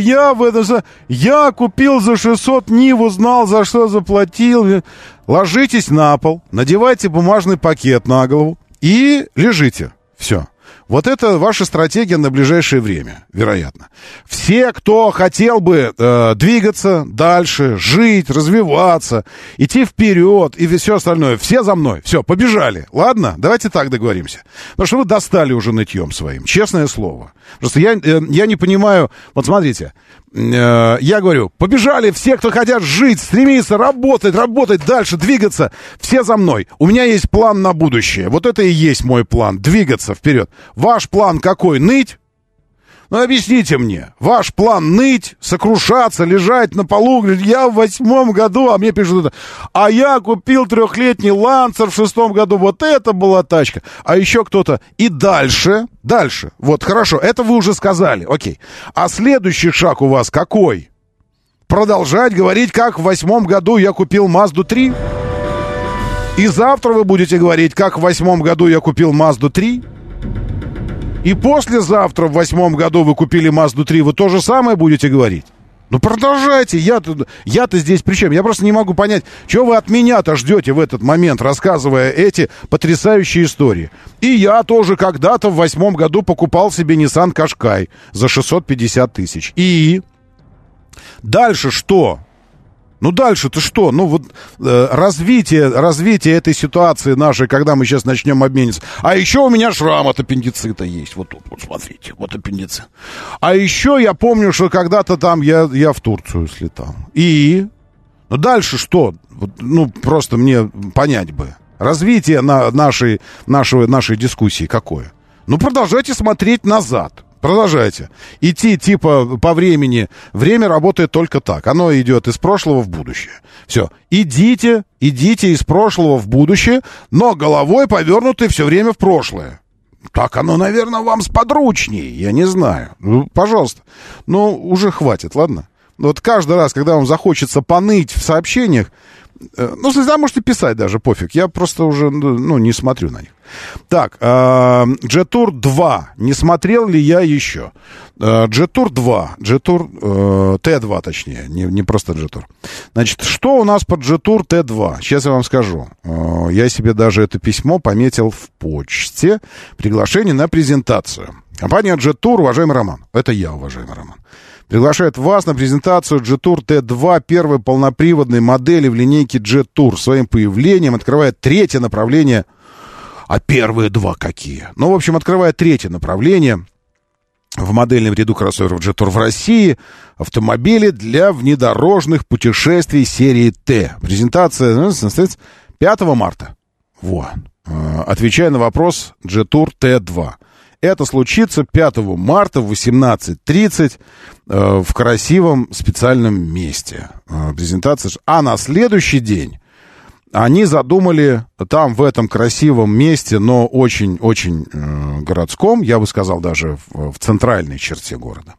Я купил за 600 Ниву, знал, за что заплатил. Ложитесь на пол, надевайте бумажный пакет на голову и лежите. Все. Вот это ваша стратегия на ближайшее время, вероятно. Все, кто хотел бы двигаться дальше, жить, развиваться, идти вперед и все остальное, все за мной, все, побежали. Ладно, давайте так договоримся. Потому что вы достали уже нытьем своим, честное слово. Просто я не понимаю, вот смотрите, я говорю, побежали все, кто хотят жить, стремиться, работать дальше, двигаться, все за мной. У меня есть план на будущее, вот это и есть мой план, двигаться вперед. Ваш план какой? Ныть? Ну, объясните мне. Ваш план ныть, сокрушаться, лежать на полу. Говорит, я в 8 году, а мне пишут это. А я купил 3-летний Лансер в 6 году. Вот это была тачка. А еще кто-то. И дальше. Вот, хорошо. Это вы уже сказали. Окей. А следующий шаг у вас какой? Продолжать говорить, как в 8 году я купил Мазду 3? И завтра вы будете говорить, как в 8 году я купил Мазду 3? И послезавтра в 8 году вы купили Мазду 3, вы то же самое будете говорить? Ну продолжайте, я-то здесь при чем? Я просто не могу понять, чего вы от меня-то ждете в этот момент, рассказывая эти потрясающие истории. И я тоже когда-то в 8 году покупал себе Nissan Qashqai за 650 тысяч. И дальше что? Ну дальше-то что? Ну вот развитие этой ситуации нашей, когда мы сейчас начнем обмениться. А еще у меня шрам от аппендицита есть. Вот тут, вот смотрите, вот аппендицит. А еще я помню, что когда-то там я в Турцию слетал. И? Ну дальше что? Ну просто мне понять бы. Развитие нашей дискуссии какое? Ну продолжайте смотреть назад. Продолжайте. Идти типа по времени. Время работает только так. Оно идет из прошлого в будущее. Все. Идите из прошлого в будущее, но головой повернуты все время в прошлое. Так оно, наверное, вам сподручнее. Я не знаю. Ну, пожалуйста. Ну, уже хватит, ладно? Вот каждый раз, когда вам захочется поныть в сообщениях, ну, слеза можете писать даже, пофиг. Я просто уже, не смотрю на них. Так, Джетур 2. Не смотрел ли я еще? Джетур 2. Джетур Т2, точнее. Не просто Джетур. Значит, что у нас под Джетур Т2? Сейчас я вам скажу. Я себе даже это письмо пометил в почте. Приглашение на презентацию. Компания Джетур, уважаемый Роман. Это я, уважаемый Роман. Приглашает вас на презентацию G-Tour T2, первой полноприводной модели в линейке G-Tour. Своим появлением открывает третье направление. А первые два какие? Ну, в общем, открывает третье направление в модельном ряду кроссоверов G-Tour в России. Автомобили для внедорожных путешествий серии Т. Презентация состоится 5 марта. Вот. Отвечая на вопрос G-Tour T2. Это случится 5 марта в 18:30 в красивом специальном месте. Презентация. А на следующий день они задумали там, в этом красивом месте, но очень-очень городском, я бы сказал, даже в центральной черте города,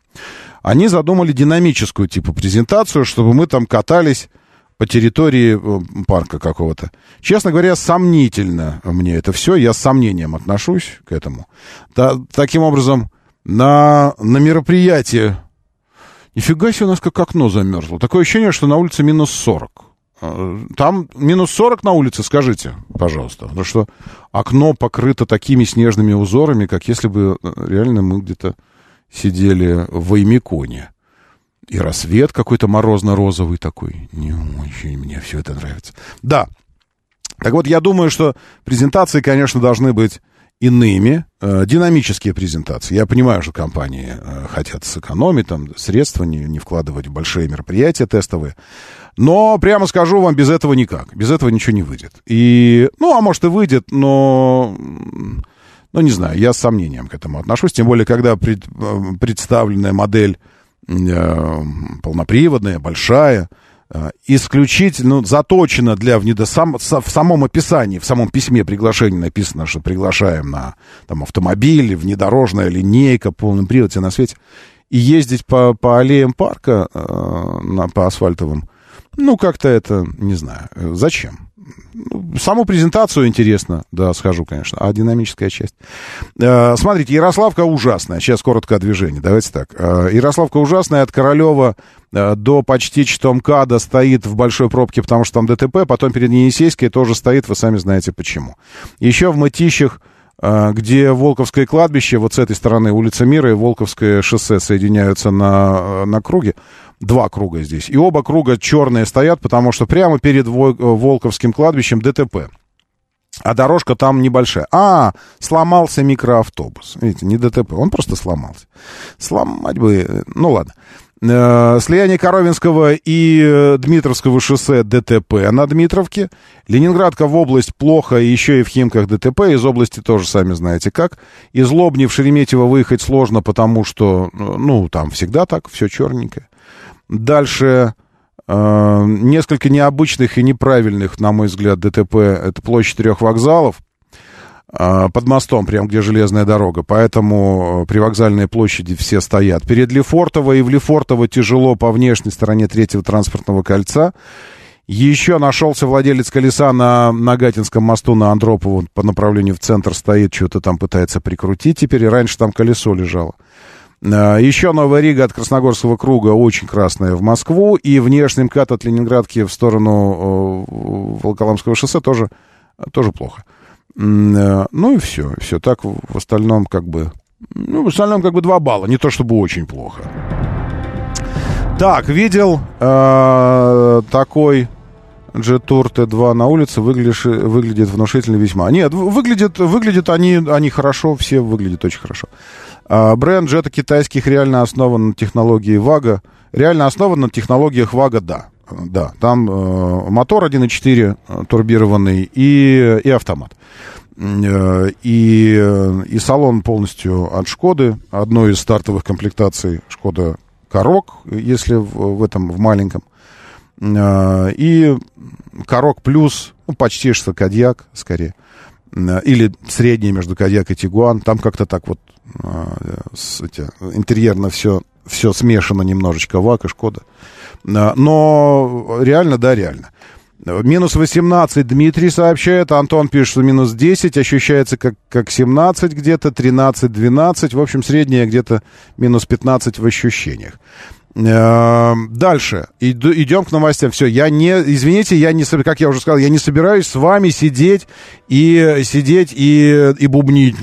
они задумали динамическую типа презентацию, чтобы мы там катались по территории парка какого-то. Честно говоря, сомнительно мне это все. Я с сомнением отношусь к этому. Таким образом, на мероприятии... Нифига себе, у нас как окно замерзло. Такое ощущение, что на улице минус 40. Там минус 40 на улице, скажите, пожалуйста. Потому что окно покрыто такими снежными узорами, как если бы реально мы где-то сидели в Аймиконе. И рассвет какой-то морозно-розовый такой. Не очень мне все это нравится. Да. Так вот, я думаю, что презентации, конечно, должны быть иными динамические презентации. Я понимаю, что компании хотят сэкономить, там, средства не вкладывать в большие мероприятия тестовые. Но, прямо скажу вам, без этого никак. Без этого ничего не выйдет. И, ну, а может и выйдет, но... Ну, не знаю, я с сомнением к этому отношусь. Тем более, когда представленная модель полноприводная, большая, исключительно заточена для в самом описании, в самом письме приглашения написано, что приглашаем на там, автомобиль, внедорожная линейка, полный привод, все на свете. И ездить по аллеям парка, по асфальтовым, ну, как-то это, не знаю, зачем? Саму презентацию интересно, да, схожу, конечно, а динамическая часть. Смотрите, Ярославка ужасная. Сейчас коротко о движении, давайте так. Ярославка ужасная, от Королева до почти ЧТМКАДа стоит в большой пробке, потому что там ДТП, потом перед Енисейской тоже стоит, вы сами знаете почему. Еще в Мытищах, где Волковское кладбище, вот с этой стороны улица Мира и Волковское шоссе соединяются на круге. Два круга здесь. И оба круга черные стоят, потому что прямо перед Волковским кладбищем ДТП. А дорожка там небольшая. А, сломался микроавтобус. Видите, не ДТП, он просто сломался. Сломать бы... Ну, ладно. Слияние Коровинского и Дмитровского шоссе ДТП на Дмитровке. Ленинградка в область плохо, еще и в Химках ДТП. Из области тоже сами знаете как. Из Лобни в Шереметьево выехать сложно, потому что, ну, там всегда так, все черненькое. Дальше несколько необычных и неправильных, на мой взгляд, ДТП. Это площадь трех вокзалов под мостом, прям где железная дорога. Поэтому привокзальные площади все стоят. Перед Лефортово и в Лефортово тяжело по внешней стороне третьего транспортного кольца. Еще нашелся владелец колеса на Нагатинском мосту на Андропово. По направлению в центр стоит, что-то там пытается прикрутить теперь. Раньше там колесо лежало. Еще Новая Рига от Красногорского круга очень красная в Москву. И внешний МКАД от Ленинградки в сторону Волоколамского шоссе тоже плохо. Ну и все. Все так в остальном как бы... Ну, в остальном как бы 2 балла. Не то чтобы очень плохо. Так, видел такой... G-Tour T2 на улице выглядит внушительно весьма. Нет, выглядят они хорошо, все выглядят очень хорошо. Бренд джета китайских реально основан на технологии Вага. Реально основан на технологиях Вага, да. Там мотор 1.4 турбированный и автомат. И салон полностью от Шкоды, одной из стартовых комплектаций Шкода Корок, если в маленьком. И Корок плюс, ну, почти что Кадьяк, скорее. Или средний между Кадьяк и Тигуан. Там как-то так вот интерьерно все смешано немножечко. Вак и Шкода. Но реально, да, реально. Минус 18 Дмитрий сообщает. Антон пишет, что минус 10. Ощущается как 17 где-то, 13-12. В общем, среднее где-то минус 15 в ощущениях. Дальше. Идем к новостям. Все, как я уже сказал, я не собираюсь с вами сидеть и бубнить.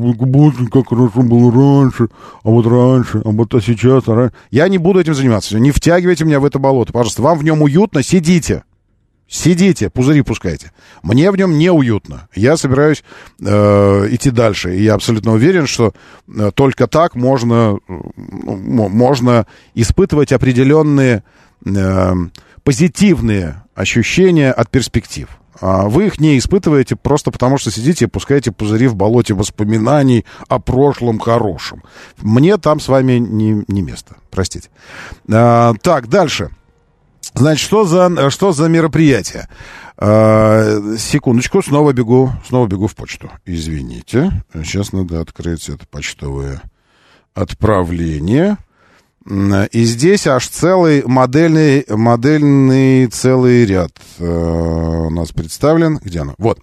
Как хорошо было раньше, а сейчас, а раньше. Я не буду этим заниматься. Не втягивайте меня в это болото. Пожалуйста, вам в нем уютно, сидите. Сидите, пузыри пускайте. Мне в нем неуютно. Я собираюсь идти дальше. И я абсолютно уверен, что только так можно испытывать определенные позитивные ощущения от перспектив. А вы их не испытываете просто потому, что сидите и пускаете пузыри в болоте воспоминаний о прошлом хорошем. Мне там с вами не место. Простите. Так, дальше. Значит, что за мероприятие? Секундочку, снова бегу в почту. Извините, сейчас надо открыть это почтовое отправление. И здесь аж целый модельный целый ряд у нас представлен. Где оно? Вот.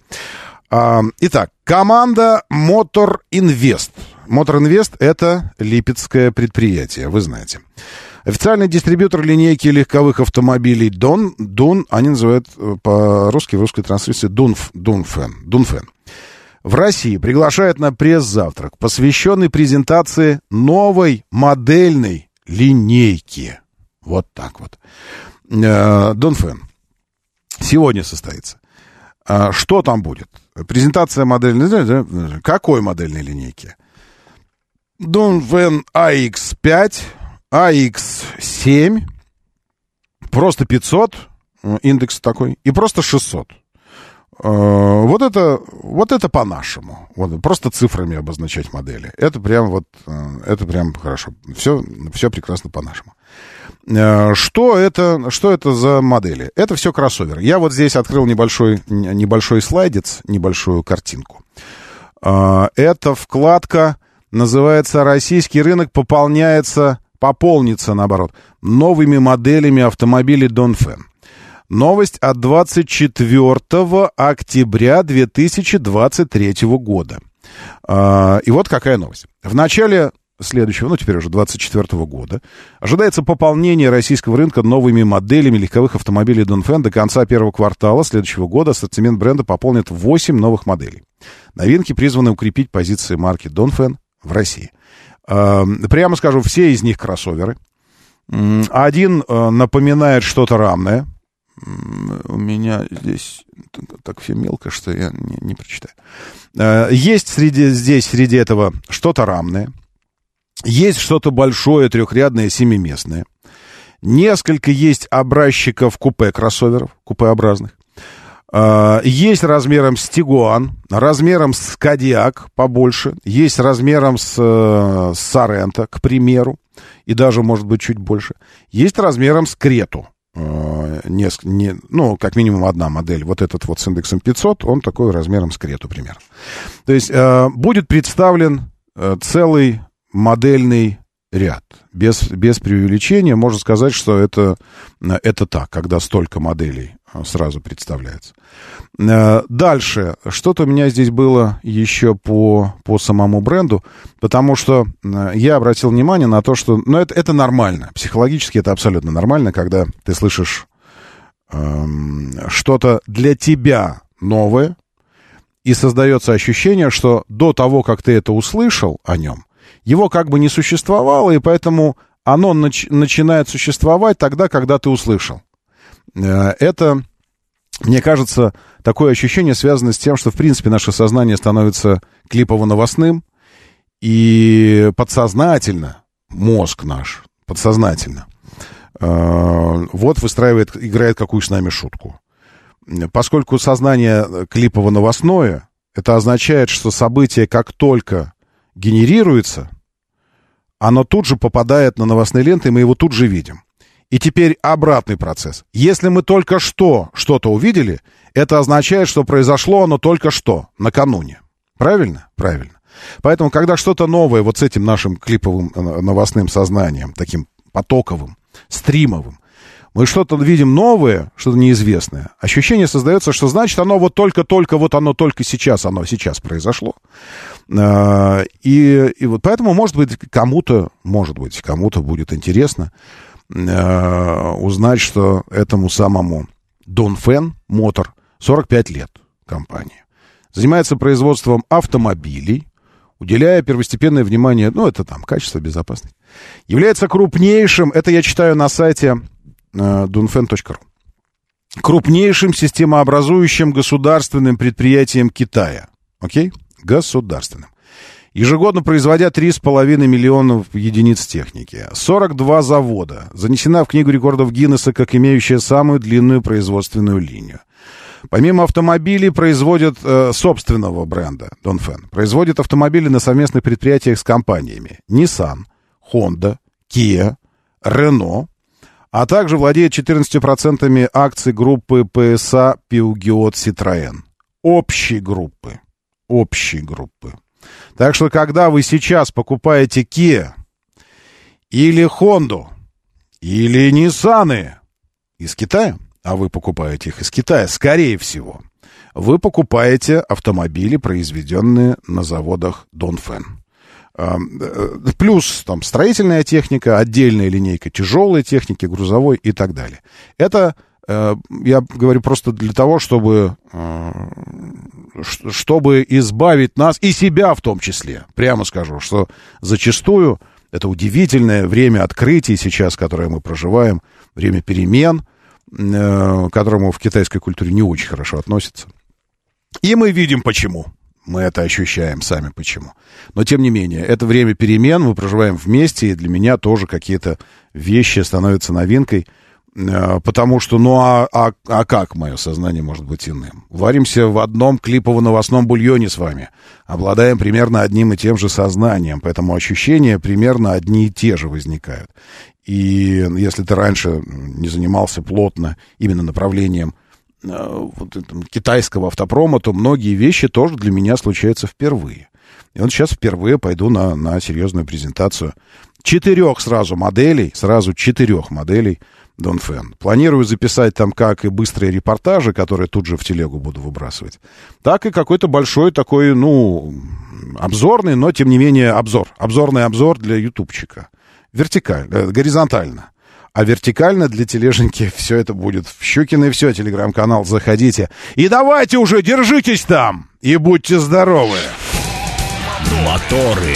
Итак, команда Motor Invest. Motor Invest — это липецкое предприятие, вы знаете. Официальный дистрибьютор линейки легковых автомобилей Дун, они называют по-русски, в русской транслитерации Дунфэн. В России приглашают на пресс-завтрак, посвященный презентации новой модельной линейки. Вот так вот. Дунфэн сегодня состоится. Что там будет? Презентация модельной линейки. Какой модельной линейки? Дунвен AX5, AX7, просто 500, индекс такой, и просто 600. Вот это по-нашему. Вот, просто цифрами обозначать модели. Это прям хорошо. Все прекрасно по-нашему. Что это за модели? Это все кроссоверы. Я вот здесь открыл небольшой слайдец, небольшую картинку. Это вкладка называется «Российский рынок пополнится новыми моделями автомобилей Донфэн». Новость от 24 октября 2023 года. И вот какая новость. В начале следующего, теперь уже 2024 года, ожидается пополнение российского рынка новыми моделями легковых автомобилей Дунфэн. До конца первого квартала следующего года ассортимент бренда пополнит 8 новых моделей. Новинки призваны укрепить позиции марки Дунфэн в России. Прямо скажу, все из них кроссоверы. Один напоминает что-то рамное. У меня здесь так все мелко, что я не прочитаю. Есть среди этого что-то рамное. Есть что-то большое, трехрядное, семиместное. Несколько есть образчиков купе-кроссоверов, купеобразных. Есть размером с Тигуан, размером с Кадиак побольше, есть размером с Соренто, к примеру, и даже, может быть, чуть больше. Есть размером с Крету. Как минимум одна модель. Вот этот вот с индексом 500, он такой размером с Крету примерно. То есть будет представлен целый модельный ряд. Без преувеличения можно сказать, что это так, когда столько моделей сразу представляется. Дальше. Что-то у меня здесь было еще по самому бренду, потому что я обратил внимание на то, что... это нормально. Психологически это абсолютно нормально, когда ты слышишь что-то для тебя новое, и создается ощущение, что до того, как ты это услышал о нем, его как бы не существовало, и поэтому оно начинает существовать тогда, когда ты услышал. Это, мне кажется, такое ощущение связано с тем, что, в принципе, наше сознание становится клипово-новостным, и подсознательно, мозг наш, подсознательно, играет какую-то с нами шутку. Поскольку сознание клипово-новостное, это означает, что событие как только генерируется, оно тут же попадает на новостные ленты, и мы его тут же видим. И теперь обратный процесс. Если мы только что что-то увидели, это означает, что произошло оно только что, накануне. Правильно? Правильно. Поэтому, когда что-то новое вот с этим нашим клиповым новостным сознанием, таким потоковым, стримовым, мы что-то видим новое, что-то неизвестное, ощущение создается, что значит оно вот только-только, вот оно сейчас произошло. И вот поэтому, может быть, кому-то будет интересно узнать, что этому самому Донфэн Мотор 45 лет компании. Занимается производством автомобилей, уделяя первостепенное внимание, это там качество, безопасность. Является крупнейшим, это я читаю на сайте donfen.ru, крупнейшим системообразующим государственным предприятием Китая. Окей? Государственным. Ежегодно производя 3,5 миллионов единиц техники. 42 завода. Занесена в Книгу рекордов Гиннесса как имеющая самую длинную производственную линию. Помимо автомобилей производят собственного бренда Донфэн. Производят автомобили на совместных предприятиях с компаниями Nissan, Honda, Kia, Renault, а также владеет 14% акций группы PSA Peugeot Citroën. Общей группы. Так что, когда вы сейчас покупаете Kia, или Honda, или Nissan из Китая, а вы покупаете их из Китая, скорее всего, вы покупаете автомобили, произведенные на заводах Донфэн. Плюс там строительная техника, отдельная линейка тяжелой техники, грузовой и так далее. Это, я говорю, просто для того, чтобы избавить нас и себя в том числе. Прямо скажу, что зачастую это удивительное время открытий сейчас, которое мы проживаем, время перемен, к которому в китайской культуре не очень хорошо относятся. И мы видим почему. Мы это ощущаем сами почему. Но, тем не менее, это время перемен, мы проживаем вместе, и для меня тоже какие-то вещи становятся новинкой. Потому что, ну а как мое сознание может быть иным? Варимся в одном клипово-новостном бульоне с вами. Обладаем примерно одним и тем же сознанием. Поэтому ощущения примерно одни и те же возникают. И если ты раньше не занимался плотно именно направлением вот этого китайского автопрома, то многие вещи тоже для меня случаются впервые. И вот сейчас впервые пойду на серьезную презентацию 4 моделей Донфэн. Планирую записать там как и быстрые репортажи, которые тут же в телегу буду выбрасывать, так и какой-то большой такой, ну, обзорный, но тем не менее обзор. Обзорный обзор для ютубчика. Вертикально, горизонтально. А вертикально для тележеньки все это будет в Щукино и все, телеграм-канал, заходите. И давайте уже, держитесь там и будьте здоровы. Моторы.